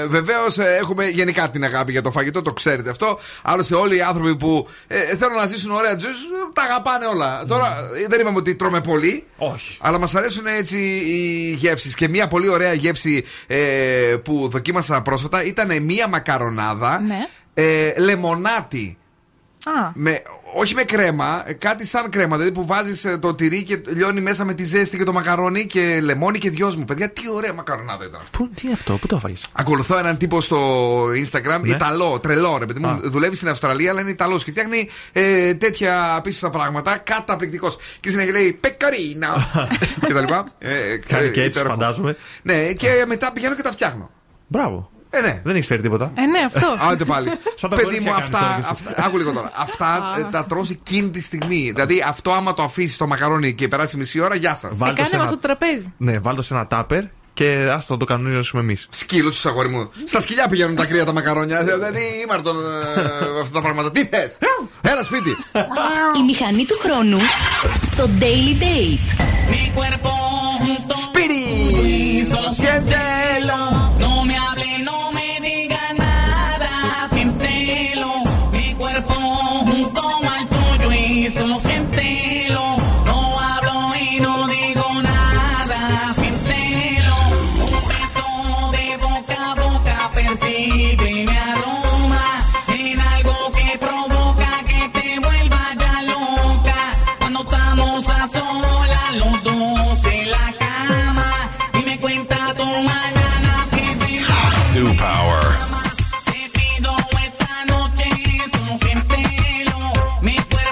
Βεβαίως έχουμε γενικά την αγάπη για το φαγητό, το ξέρετε αυτό. Άλλωστε, όλοι οι άνθρωποι που θέλουν να ζήσουν ωραία ζωή, τα αγαπάνε όλα. Τώρα δεν είπαμε ότι τρώμε πολύ. Όχι. Αλλά μας αρέσουν έτσι οι γεύσεις. Και μια πολύ ωραία γεύση που δοκίμασα πρόσφατα ήταν μια μακαρονάδα. Ναι. Λεμονάτι. Α. Όχι με κρέμα, κάτι σαν κρέμα. Δηλαδή που βάζεις το τυρί και λιώνει μέσα με τη ζέστη και το μακαρόνι και λεμόνι και δυόσμου. Παιδιά, τι ωραία μακαρονάδα ήταν αυτή. Τι αυτό, πού το έφαγες. Ακολουθώ έναν τύπο στο Instagram, ναι. Ιταλό, τρελό ρε παιδί μου. Δουλεύει στην Αυστραλία, αλλά είναι Ιταλός και φτιάχνει τέτοια απίστευτα πράγματα. Καταπληκτικός. Και συνέχεια λέει πεκαρίνα και τα λοιπά. Κάνει και έτσι, φαντάζομαι. Ναι, και μετά πηγαίνω και τα φτιάχνω. Μπράβο. Ναι. Δεν έχεις φέρει τίποτα. Ναι, αυτό. Άντε πάλι. Παιδί μου, αυτά. Άκου λίγο τώρα. Αυτά τα τρώσει εκείνη τη στιγμή. Δηλαδή, αυτό άμα το αφήσει το μακαρόνι και περάσει μισή ώρα, γεια σας. Βάλτε κάνε μας το τραπέζι. Ναι, βάλτε σε ένα τάπερ και άστο το κανονίσουμε εμείς. Σκύλους τους, αγόρι μου. Στα σκυλιά πηγαίνουν τα κρύα τα μακαρόνια. Δηλαδή, ήμαρτον αυτά τα πράγματα. Τι θες. Έλα σπίτι. Η μηχανή του χρόνου στο Daily Date. Σπίτι. Power. Te pido esta noche, solo siéntelo. Mi cuerpo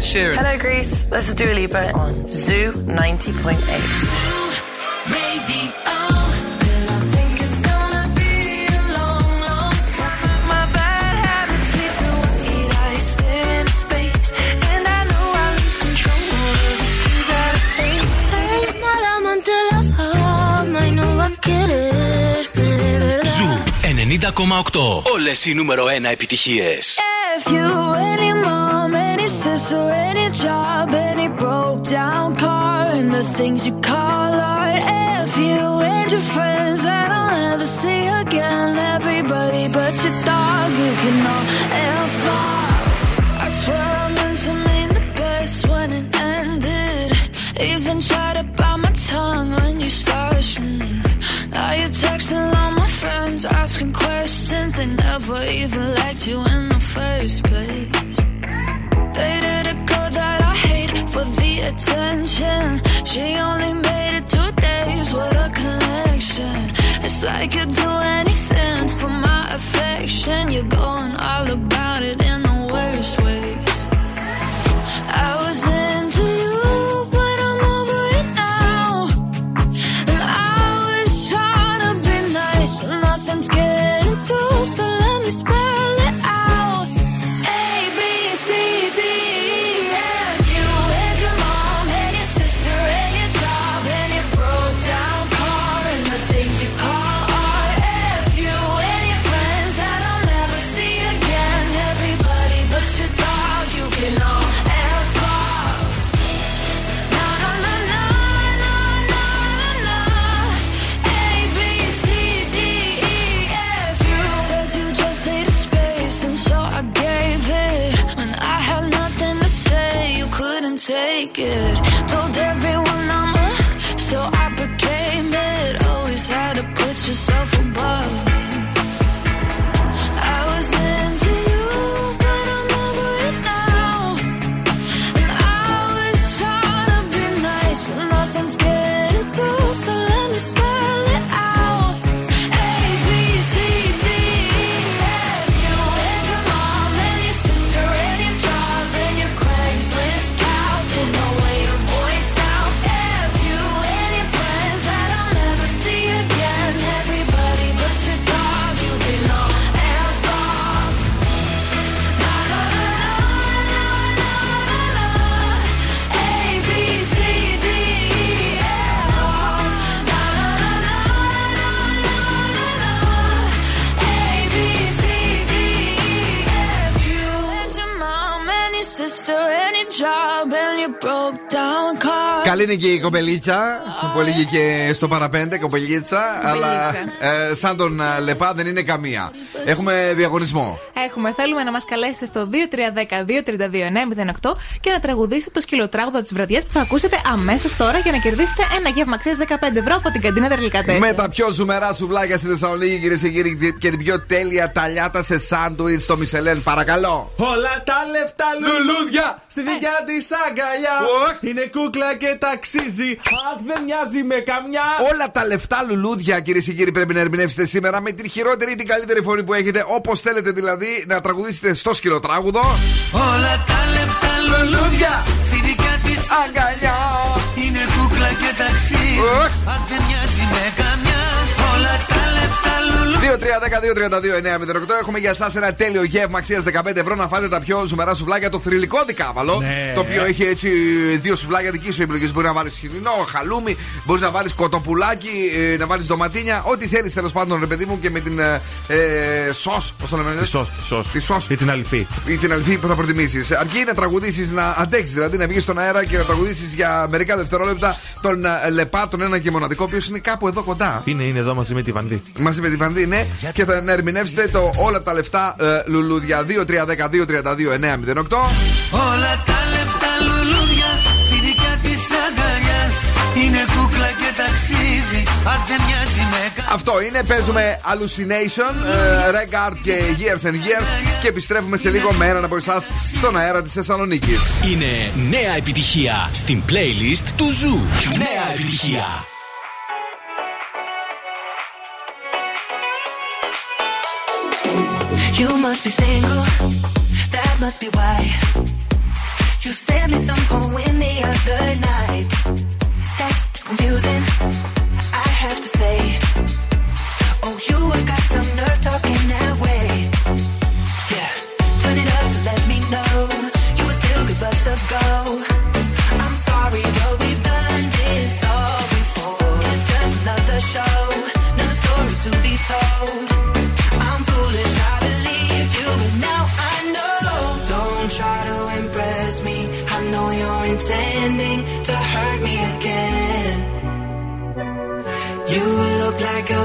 Ed Sheeran. Hello, Greece. This is Dua Lipa on Zoo 90.8. Όλες οι νούμερο 1 επιτυχίες. If you any mom, any sister, any job, any broke down car, and the things you call art. If you and your friends that I'll never see again, everybody but your dog, you can all F off. I swear I meant to mean the best when it ended. Even tried to bite my tongue when you started. Now you're texting all my friends, asking questions. They never even liked you in the first place. Dated a girl that I hate for the attention. She only made it 2 days, what a connection. It's like you'd do anything for my affection. You're going all about it in the worst ways. I was into you. Take it. Told everyone I'm a, so I became it. Always had to put yourself above me. I was into you, but I'm over it now. And I was trying to be nice, but nothing's getting through. So let me spell it out. A, B, C, D, F. You and your mom and your sister and your job and your Craigslist. Καλή είναι και η κοπελίτσα, που έλεγε και στο παραπέντε, κοπελίτσα, αλλά σαν τον Λεπά δεν είναι καμία. Έχουμε διαγωνισμό. Έχουμε, θέλουμε να μας καλέσετε στο 2310-232-908 και να τραγουδήσετε το σκυλοτράγουδο της βραδιάς που θα ακούσετε αμέσως τώρα για να κερδίσετε ένα γεύμα αξίας 15 ευρώ από την καντίνα Τερλικατέσσερα. Με τα πιο ζουμερά σουβλάκια στη Θεσσαλονίκη, κυρίες και κύριοι, και την πιο τέλεια ταλιάτα σε σάντουιτς στο Μισελέν, παρακαλώ. Όλα τα λεφτά λουλούδια στη δικιά της αγκαλιά. Είναι κούκλα και ταξίζει. Αχ, δεν μοιάζει με καμιά. Όλα τα λεφτά λουλούδια, κυρίες και κύριοι, πρέπει να ερμηνεύσετε σήμερα με την χειρότερη ή την καλύτερη φωνή που έχετε, όπως θέλετε δηλαδή, να τραγουδήσετε στο σκυλοτράγουδο. Όλα τα λεφτά λουλούδια στη δικιά της αγκαλιά. Είναι κούκλα και ταξίζει. Αχ, δεν μοιάζει με καμιά. Όλα τα λεφτά λουλούδια. 2310-232-908. Έχουμε για εσάς ένα τέλειο γεύμα αξίας 15 ευρώ να φάτε τα πιο ζουμερά σουβλάκια. Το θρυλικό δικάβαλο. Ναι. Το οποίο έχει έτσι 2 σουβλάκια δική σου επιλογή. Μπορεί να βάλεις χοιρινό, χαλούμι, μπορεί να βάλεις κοτοπουλάκι, να βάλεις ντοματίνια. Ό,τι θέλεις τέλος πάντων, ρε παιδί μου, και με την σος. Πώς το λέμε, τη σος. Ή την αληθή. Ή την αληθή που θα προτιμήσεις. Αρκεί να τραγουδήσεις, να αντέξεις δηλαδή, να βγεις στον αέρα και να τραγουδήσεις για μερικά δευτερόλεπτα τον Λεπά, τον ένα και μοναδικό, ο οποίος είναι κάπου εδώ κοντά. Είναι εδώ μαζί με τη Βανδί. Μαζί με τη Βανδί, ναι. Και θα ερμηνεύσετε το όλα τα λεφτά λουλούδια. 2-3-10-2-32-908. Όλα τα λεφτά λουλούδια στη δικιά της αγκαλιά. Είναι κούκλα και ταξίζει. Αν δεν μοιάζει με κα... Αυτό είναι. Παίζουμε Hallucination, Regard και Years and Years. Και επιστρέφουμε σε λίγο με έναν από εσάς στον αέρα της Θεσσαλονίκης. Είναι νέα επιτυχία στην playlist του Ζου. Νέα επιτυχία. You must be single, that must be why You sent me some poem the other night. That's confusing, I have to say. Oh, you have got some nerve talking that way. Yeah, turn it up to let me know you would still give us a go. I'm sorry, but we've done this all before. It's just another show, another story to be told. I'm foolish, I believed you, but now I know. Don't try to impress me. I know you're intending to hurt me again. You look like a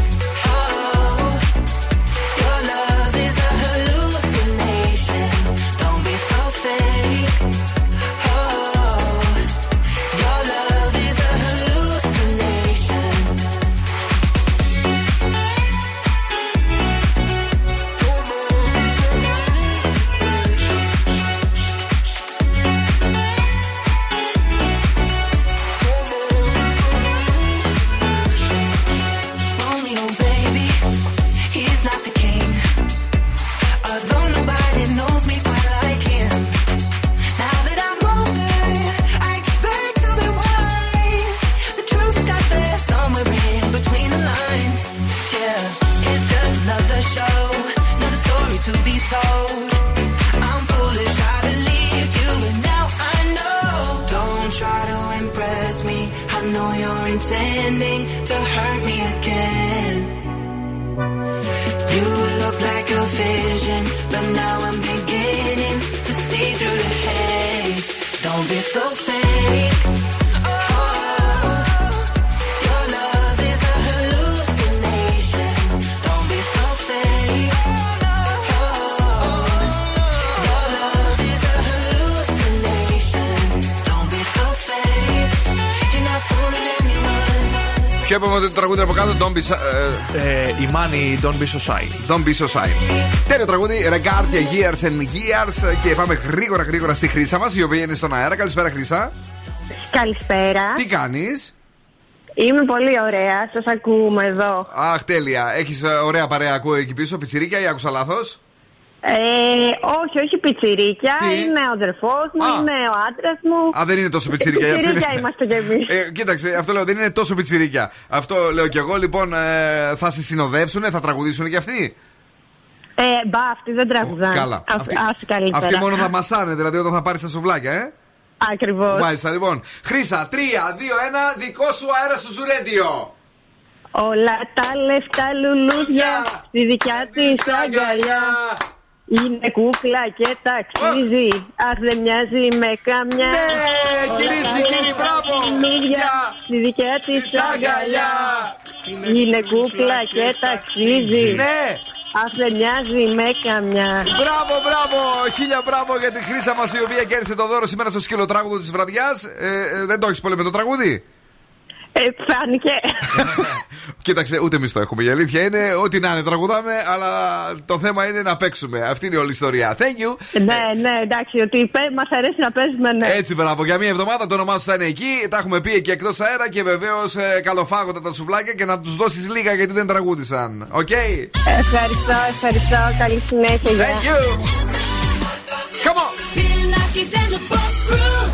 Oh, your love is a hallucination. Don't be so fake. Oh, your love is a hallucination. Intending to hurt me again. You look like a vision, but now I'm beginning to see through the haze. Don't be so fake. Και είπαμε ότι το τραγούδι από κάτω Don't Be η Μάνη Don't Be Society. Don't Be Society. Τέλειο τραγούδι, Regard για Years and Years. Και πάμε γρήγορα στη Χρύσα μας, η οποία είναι στον αέρα. Καλησπέρα Χρύσα. Καλησπέρα. Τι κάνεις? Είμαι πολύ ωραία, σας ακούμε εδώ. Αχ τέλεια, έχεις ωραία παρέα, ακούω εκεί πίσω. Πιτσιρίκια ή άκουσα λάθος? Όχι πιτσιρίκια. Τι? Είναι ο αδερφός μου, είναι ο άντρας μου. Α, δεν είναι τόσο πιτσιρίκια. Πιτσιρίκια είμαστε κι εμείς. Κοίταξε, αυτό λέω, δεν είναι τόσο πιτσιρίκια. Αυτό λέω κι εγώ, λοιπόν, θα σε συνοδεύσουνε, θα τραγουδήσουνε κι αυτοί. Μπα, αυτοί δεν τραγουδάνε. Καλά. Αυτοί μόνο θα μασάνε, δηλαδή όταν θα πάρεις τα σουβλάκια, Ακριβώς. Μάλιστα, λοιπόν. Χρύσα, 3, 2, 1, δικό σου αέρα στο Zoo Radio. Όλα τα λεφτά λουλούδια στη δικιά της αγκαλιά. Είναι κούκλα και ταξίζει. Αχ, δεν μοιάζει με καμιά. Ναι, κυρίες και κύριοι, μπράβο! Στη δικιά της αγκαλιά. Είναι κούκλα και ταξίζει. Ναι! Αχ, δεν μοιάζει με καμιά. Μπράβο, μπράβο! Χίλια μπράβο για την Χρύσα μας, η οποία κέρδισε το δώρο σήμερα στο σκυλοτράγουδο της βραδιάς. Δεν το έχεις πολύ με το τραγούδι. Φάνηκε. Κοίταξε, ούτε εμείς το έχουμε, η αλήθεια είναι. Ό,τι να είναι τραγουδάμε, αλλά το θέμα είναι να παίξουμε. Αυτή είναι όλη η ιστορία. Thank you. Ναι, εντάξει, ότι μας αρέσει να παίζουμε, ναι. Έτσι, μπράβο. Για μία εβδομάδα το όνομά σου θα είναι εκεί. Τα έχουμε πει και εκτός αέρα. Και βεβαίως καλοφάγοντα τα σουβλάκια και να τους δώσεις λίγα γιατί δεν τραγούδησαν. Οκ. Okay? Ευχαριστώ. Καλή συνέχεια. Thank you. Come on. Bill Nacky's and the Boss Crew.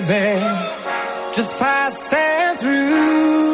baby, just passing through.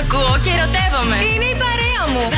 Ακούω και ερωτεύομαι. Είναι η παρέα μου.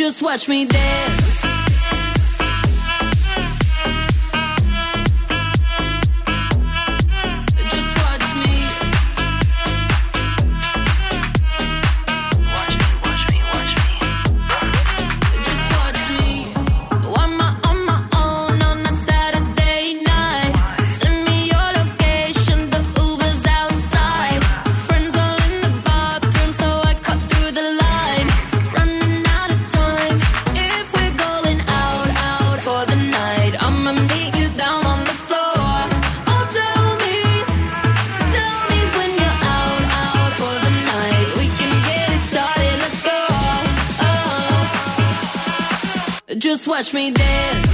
Just watch me dance. Watch me dance.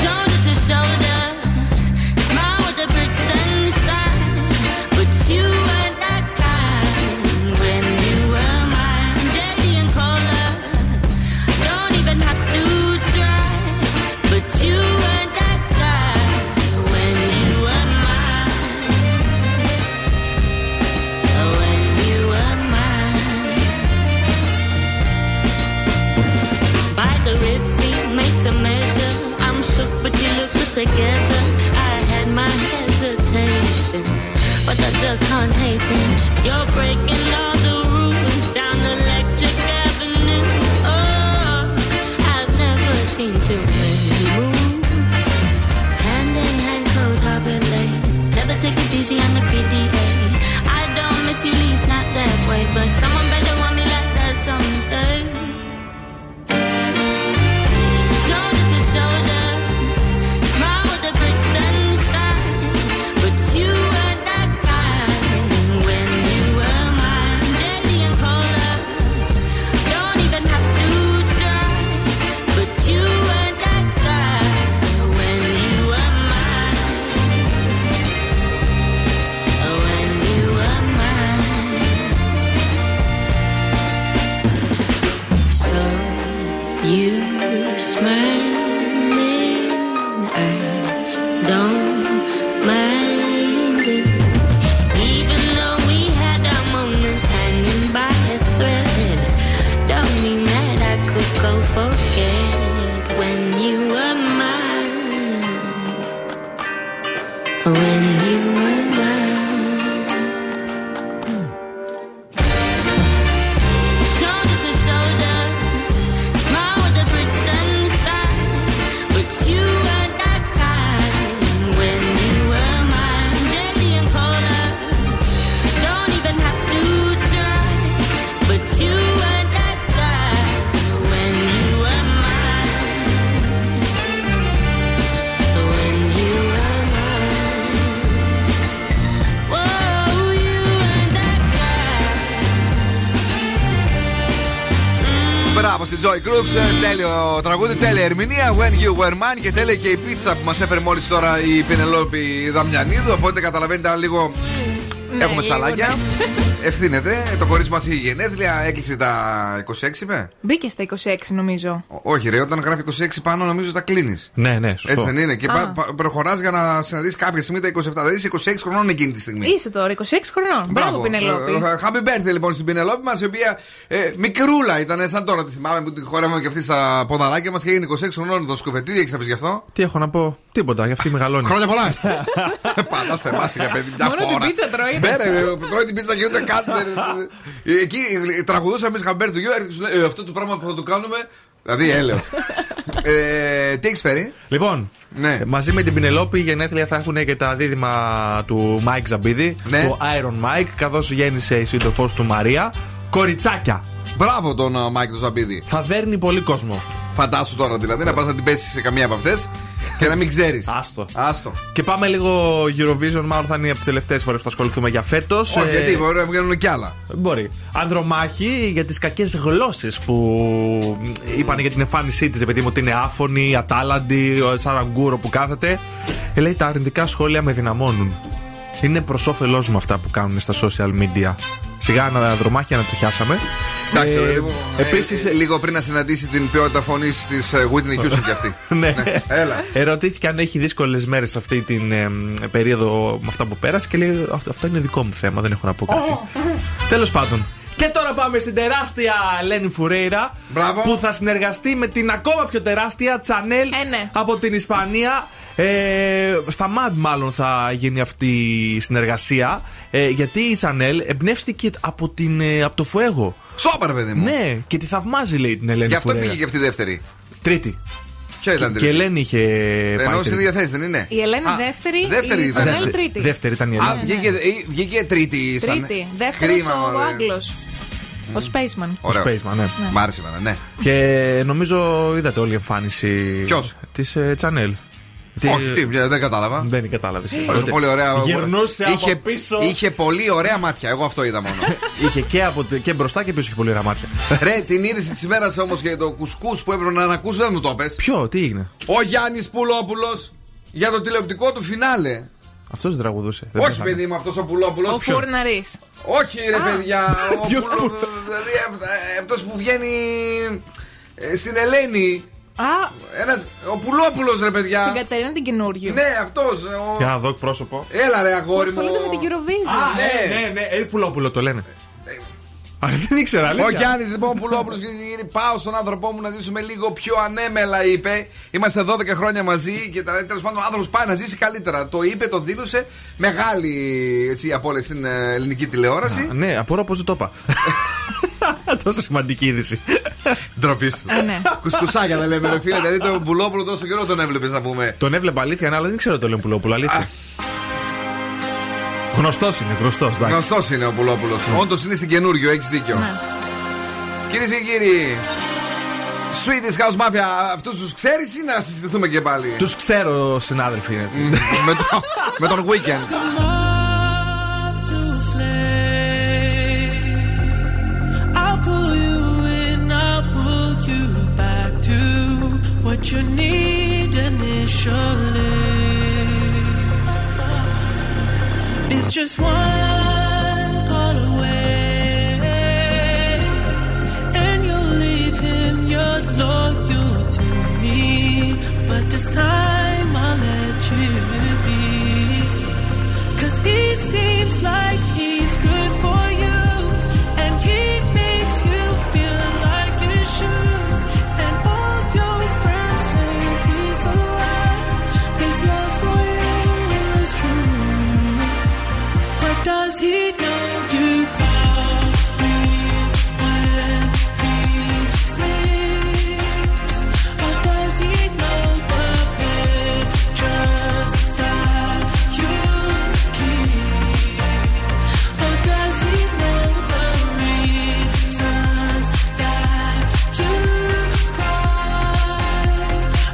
Shoulder to shoulder, smile with a brick sun shine, but you and that guy. together, I had my hesitation, but I just can't hate them. You're breaking all the rules down Electric Avenue. Oh, I've never seen too many moves. Hand in hand, cold harbor lane. Never take it easy on the PDA. I don't miss you, least not that way, but someone better want me like that someday. Τέλειο τραγούδι, τέλεια ερμηνεία. When You Were Mine, και τέλεια και η πίτσα που μας έφερε μόλις τώρα η Πηνελόπη Δαμιανίδου. Οπότε καταλαβαίνετε αν λίγο έχουμε σαλάκια. Ευθύνεται. Το κορίτσι μας είχε γενέθλια, έκλεισε τα 26 με. Μπήκε στα 26 νομίζω. Όχι ρε, όταν γράφει 26 πάνω νομίζω τα κλείνεις. Ναι, ναι, σωστό. Έτσι δεν είναι. Και προχωράς για να συναντήσεις κάποια στιγμή τα 27. Δηλαδή είσαι 26 χρονών εκείνη τη στιγμή. Είσαι τώρα 26 χρονών. Μπράβο, Πηνελόπη. Happy birthday λοιπόν στην Πηνελόπη μας, η οποία μικρούλα ήταν σαν τώρα. Τη θυμάμαι που τη χόρευαμε και αυτή στα ποδαράκια μας και έγινε 26 χρονών. Τον Σκούφο, τι έχεις να πεις γι' αυτό? Τι έχω να πω? Τίποτα, γι' αυτή μεγαλώνει. Χρόνια πολλά. Πάντα θεμάσαι για παιδί. Μόνο την πίτσα τρώει. Ναι, τρώει την πίτσα και ούτε κάτι. Εκεί τραγουδούσαμε εμείς Happy Birthday. Αυτό το πράγμα που θα το κάνουμε. Δηλαδή έλεος. Τι έχεις φέρει? Λοιπόν, ναι. Μαζί με την Πηνελόπη γενέθλια θα έχουν και τα δίδυμα του Μάικ Ζαμπίδη, ναι. Το Iron Mike, καθώς γέννησε η σύντροφός του Μαρία. Κοριτσάκια. Μπράβο τον Μάικ του Ζαμπίδη. Θα δέρνει πολύ κόσμο. Φαντάσου τώρα δηλαδή να πας να την πέσεις σε καμία από αυτές και να μην ξέρεις. Άστο. Και πάμε λίγο Eurovision, μάλλον θα είναι από τις τελευταίες φορές που θα ασχοληθούμε για φέτος. Όχι, γιατί μπορεί να βγαίνουν κι άλλα. Μπορεί. Ανδρομάχη για τις κακές γλώσσες που είπανε για την εμφάνισή της, επειδή μου ότι είναι άφωνη, ατάλαντη, σαν αγκούρο που κάθεται. Λέει τα αρνητικά σχόλια με δυναμώνουν. Είναι προς όφελός μου αυτά που κάνουν στα social media. Σιγά Ανδρομάχη, να το χιάσαμε. Επίσης, λίγο πριν να συναντήσει την ποιότητα φωνής της Whitney Houston κι αυτή. Ναι, έλα. Ερωτήθηκε αν έχει δύσκολες μέρες αυτή την περίοδο με αυτά που πέρασε και λέει: αυτό είναι δικό μου θέμα, δεν έχω να πω κάτι. Τέλος πάντων. Και τώρα πάμε στην τεράστια Ελένη Φουρέιρα, που θα συνεργαστεί με την ακόμα πιο τεράστια Chanel από την Ισπανία. Στα MAD μάλλον θα γίνει αυτή η συνεργασία, γιατί η Chanel εμπνεύστηκε από το Fuego. Σόπα ρε παιδί μου. Ναι, και τη θαυμάζει λέει την Ελένη Φουρέιρα. Γι' αυτό πήγε και αυτή η δεύτερη. Τρίτη. Και η Ελένη είχε πάει. Ενώ στην ίδια θέση δεν είναι. Η Ελένη δεύτερη, η Chanel τρίτη. Δεύτερη ήταν η Ελένη. Βγήκε τρίτη. Δεύτερος ο Άγγλος. Ο Spaceman. Ο Spaceman, ναι. Μ' άρεσε εμένα, ναι. Και νομίζω είδατε όλη η εμφάνιση της Chanel. Όχι, δεν κατάλαβα. Δεν κατάλαβες. Είχε πίσω. Είχε πολύ ωραία μάτια, εγώ αυτό είδα μόνο. Είχε και μπροστά και πίσω είχε πολύ ωραία μάτια. Ρε, την είδηση της ημέρας όμως για το κουσκούς που έπρεπε να ανακούσει δεν μου το πες. Ποιο, τι έγινε? Ο Γιάννης Πουλόπουλος για το τηλεοπτικό του φινάλε. Αυτός δεν τραγουδούσε. Όχι παιδί μου, αυτός ο Πουλόπουλος. Ο Φούρναρης. Όχι ρε παιδιά. Αυτός που βγαίνει στην Ελένη. Ο Πουλόπουλος ρε παιδιά. Στην Κατερίνα την καινούργια. Ναι, αυτός. Για να δω πρόσωπο. Έλα ρε αγόρι μου. Ασχολείται με την Eurovision. Ναι, Πουλόπουλο το λένε. Δεν ήξερα. Ο Γιάννης λοιπόν Πουλόπουλος, πάω στον άνθρωπό μου να ζήσουμε λίγο πιο ανέμελα, είπε. Είμαστε 12 χρόνια μαζί και τέλος πάντων ο άνθρωπος πάει να ζήσει καλύτερα. Το είπε, το δήλωσε. Μεγάλη απόλυση στην ελληνική τηλεόραση. Ναι, απορώ πως δεν το είπα. Τόσο σημαντική είδηση. Ντροπή σου. Κουσκουσάκια να λέμε, ρε φίλε. Δηλαδή τον Πουλόπουλο τόσο καιρό τον έβλεπες, να πούμε. Τον έβλεπα, αλήθεια, αλλά δεν ξέρω το λέμε Πουλόπουλο, αλήθεια. Γνωστός είναι, γνωστός. Γνωστός είναι ο Πουλόπουλος. Όντως είναι στην καινούριο, έχεις δίκιο. Κυρίες και κύριοι, Swedish House Mafia, αυτούς τους ξέρεις ή να συζητηθούμε και πάλι? Τους ξέρω, συνάδελφοι. Με τον Weeknd. What you need initially is just one call away, and you'll leave him yours loyal to me. But this time I'll let you be, 'cause he seems like he's good for you, and he makes you feel like you should. Does he know you call me when he sleeps? Or does he know the pictures that you keep? Or does he know the reasons that you cry?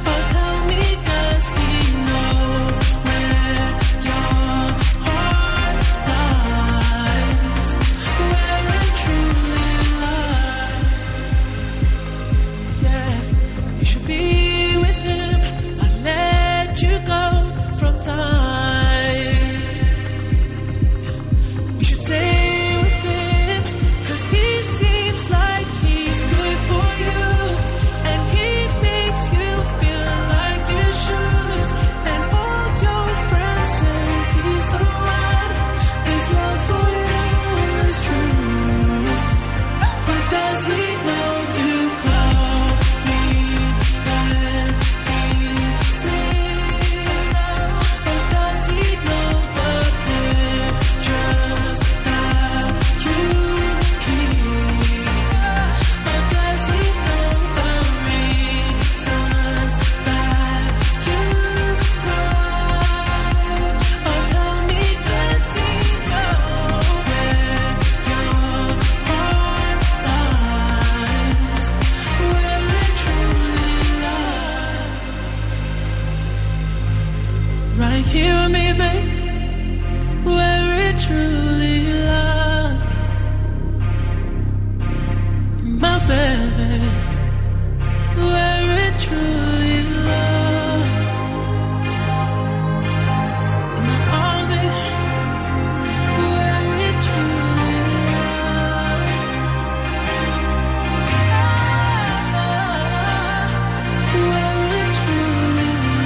Or tell me, does he know where you're? Hear me, babe, where it truly lies. My baby, where it truly lies. In my arms, where it truly lies. Where it truly lies.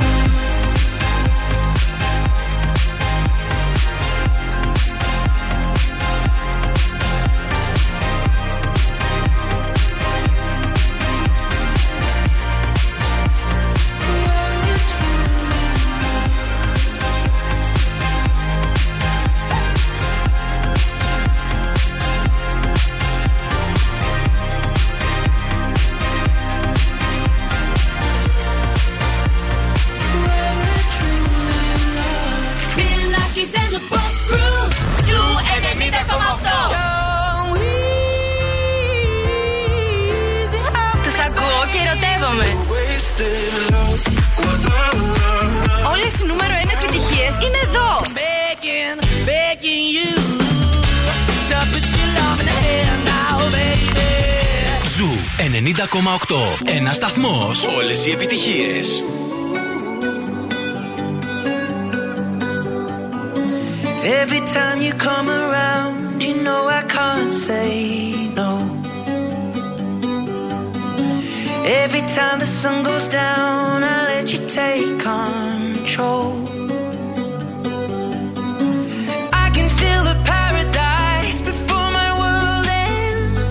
Όλες οι νούμερο 1 επιτυχίες είναι εδώ. Ζου 90,8. Ένα σταθμός. Όλες οι επιτυχίες. Every time you come around, you know I can't say no. Every time the sun goes down, I let you take control. I can feel the paradise before my world ends.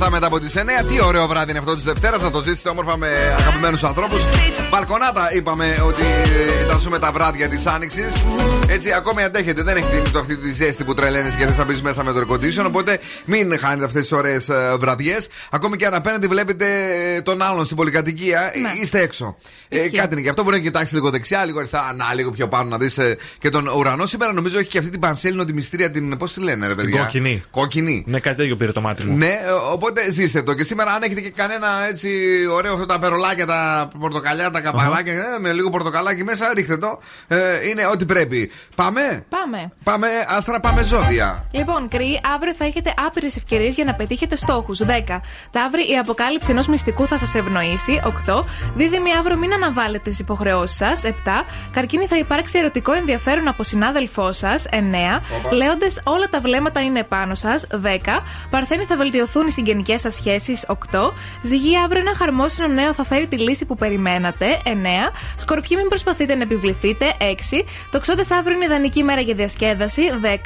47 μετά από τις 9. Τι ωραίο βράδυ είναι αυτό της Δευτέρας. Να το ζήσετε όμορφα με αγαπημένους ανθρώπους. Μπαλκονάτα είπαμε ότι θα ζούμε τα βράδια της Άνοιξης. Έτσι ακόμη αντέχετε. Δεν έχει τιμητό αυτή τη ζέστη που τρελαίνεις και θες να μπεις μέσα με το air condition. Οπότε μην χάνετε αυτές τις ωραίες βραδιές. Ακόμη και αν απέναντι βλέπετε τον άλλον στην πολυκατοικία, ναι, είστε έξω. Κάτι είναι και αυτό. Μπορεί να κοιτάξει λίγο δεξιά, λίγο αριστερά, λίγο πιο πάνω, να δει και τον ουρανό. Σήμερα νομίζω έχει και αυτή την πανσέλινο, τη μυστήρια, την. Πώς τη λένε, ρε παιδιά? Κόκκινη. Κόκκινη. Ναι, κάτι τέτοιο πήρε το μάτι μου. Ναι, οπότε ζήστε το. Και σήμερα, αν έχετε και κανένα έτσι ωραίο αυτό, τα περολάκια, τα πορτοκαλιά, τα καπαράκια, με λίγο πορτοκαλάκι μέσα, ρίχτε το. Είναι ό,τι πρέπει. Πάμε. Πάμε άστρα, πάμε ζώδια. Λοιπόν, Κριή, αύριο θα έχετε άπειρες ευκαιρίες για να πετύχετε στόχους. 10. Ταύρη, η αποκάλυψη ενός μυστικού θα σας ευνοήσει. 8. Δίδυμοι, αύριο μην αναβάλλετε τις υποχρεώσεις σας. 7. Καρκίνη, θα υπάρξει ερωτικό ενδιαφέρον από συνάδελφό σας. 9. Λέοντες, όλα τα βλέμματα είναι πάνω σας. 10. Παρθένη, θα βελτιωθούν οι συγγενικές σας σχέσεις. 8. Ζυγή, αύριο ένα χαρμόσυνο νέο θα φέρει τη λύση που περιμένατε. 9. Σκορπιοί, μην προσπαθείτε να επιβληθείτε. 6. Τοξότες, αύριο είναι ιδανική μέρα για διασκέδαση. 10.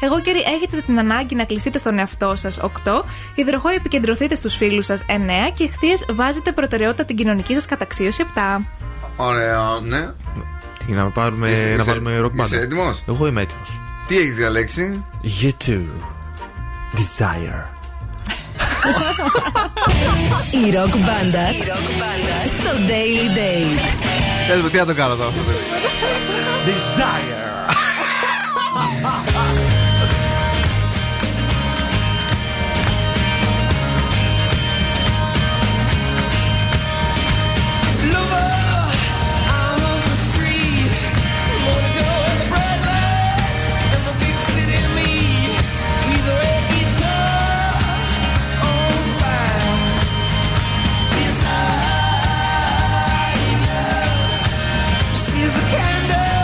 Αιγόκεροι, έχετε την ανάγκη να κλειστείτε στον εαυτό σας. 8. Υδροχόη, επικεντρωθείτε στους φίλους σας. 9. Και Ηχθείες, βάζετε προτεραιότητα την κοινωνική σας καταξίωση. 7. Ωραία, ναι. Τι, να πάρουμε ροκ μπάντα. Είσαι έτοιμος? Εγώ είμαι έτοιμος. Τι έχεις διαλέξει? You too. Desire. Η ροκ μπάντα στο Daily Date. Πες μου, τι θα το κάνω τώρα? Desire. Is a candle.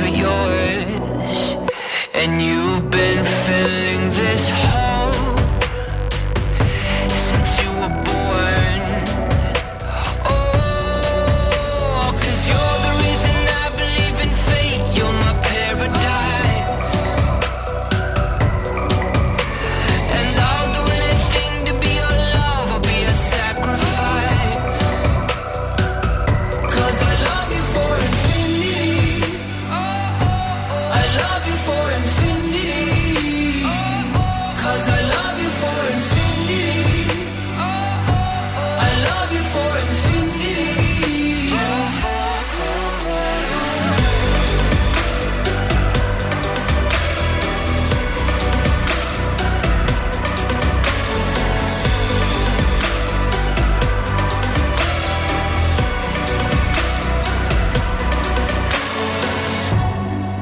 for yours, and you've been filling this hole since you were born. Oh, 'cause you're the reason I believe in fate. You're my paradise, and I'll do anything to be your love. I'll be a sacrifice, 'cause I love you for infinity. I love you for infinity, 'cause I love you for infinity. I love you for infinity.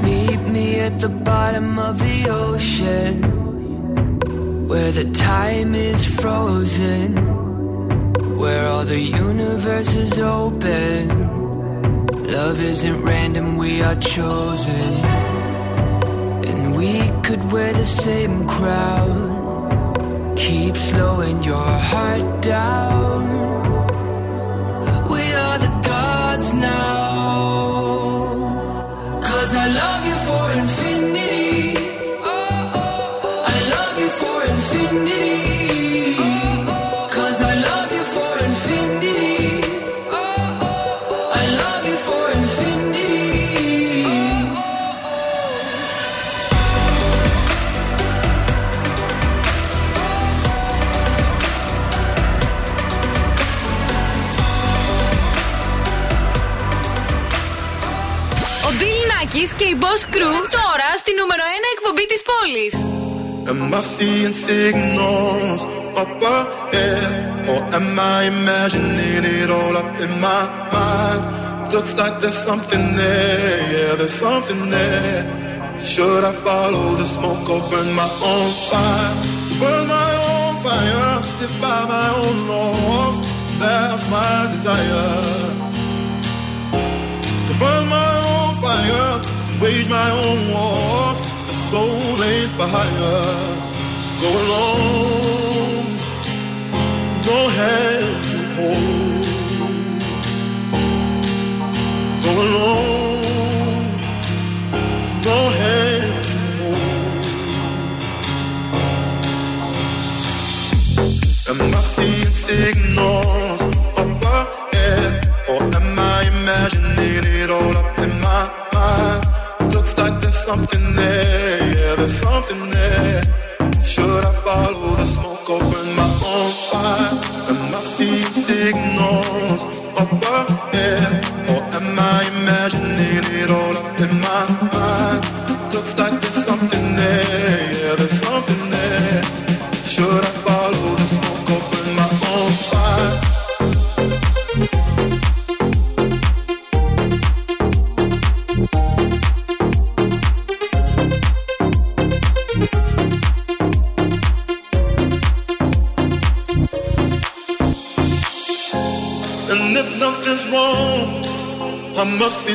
Meet me at the bottom of the ocean, where the time is frozen, where all the universe is open. Love isn't random, we are chosen, and we could wear the same crown. Keep slowing your heart down. We are the gods now, 'cause I love you for infinity. I love you for infinity, 'cause I love you for infinity. I love you for infinity. Ο Μπιλ Νάκης και η Boss Crew τώρα στη νούμερο 1 εκπομπή της πόλης. Am I seeing signals up ahead, or am I imagining it all up in my mind? Looks like there's something there, yeah, there's something there. Should I follow the smoke or burn my own fire? Burn my own fire, live by my own laws, that's my desire. To burn my own fire, wage my own wars, the soul ain't for hire. Go alone, no hand to hold. Go alone, no hand to hold. Am I seeing signals up ahead, or am I imagining it all up in my mind? Looks like there's something there, yeah, there's something there. Should I follow the smoke or burn my own fire? Am I seeing signals up ahead, or am I imagining it all up in my mind? Looks like there's something there, yeah, there's something there. Should I follow the smoke or burn my own fire? I must be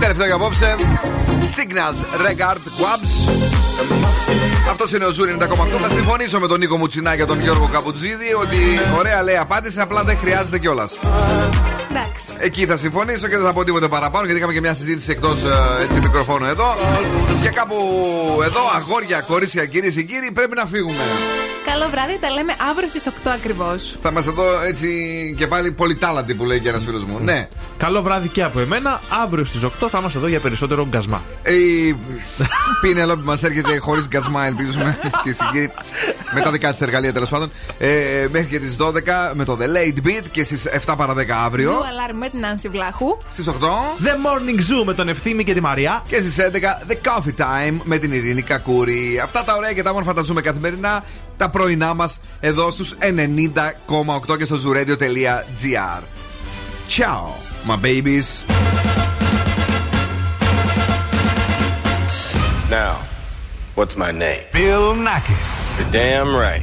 Τελευταίο για απόψε, Signals, Regard, Quabs. Αυτός είναι ο Zoo 90,8. Θα συμφωνήσω με τον Νίκο Μουτσινά και τον Γιώργο Καπουτζίδη ότι ωραία λέει απάντηση, απλά δεν χρειάζεται κιόλας. Εκεί θα συμφωνήσω και δεν θα πω τίποτα παραπάνω, γιατί είχαμε και μια συζήτηση εκτός μικροφώνου εδώ. Και κάπου εδώ, αγόρια, κορίτσια, κυρίες και κύριοι, πρέπει να φύγουμε. καλό βράδυ. Τα λέμε αύριο στις 8 ακριβώς. Θα είμαστε εδώ έτσι και πάλι πολυτάλαντοι, που λέει και ένας φίλος μου. Ναι. Καλό βράδυ και από εμένα. Αύριο στις 8 θα είμαστε εδώ για περισσότερο γκασμά. Η Πηνελόπη μας έρχεται χωρίς γκασμά, ελπίζουμε. Με τα δικά της εργαλεία, τέλος πάντων. Μέχρι και τις 12 με το The Late Beat και στις 7 παρα 10 αύριο. Zoo Alarm με την Άνση Βλάχου. Στις 8. The Morning Zoo με τον Ευθύμη και τη Μαρία. Και στις 11 The Coffee Time με την Ειρήνη Κακούρη. Αυτά τα ωραία και τα όμορφα τα ζούμε καθημερινά. Τα πρωινά μας εδώ στους 90,8 και στο zooradio.gr. Ciao, my babies. Now, what's my name? Bill Nackis. You're damn right.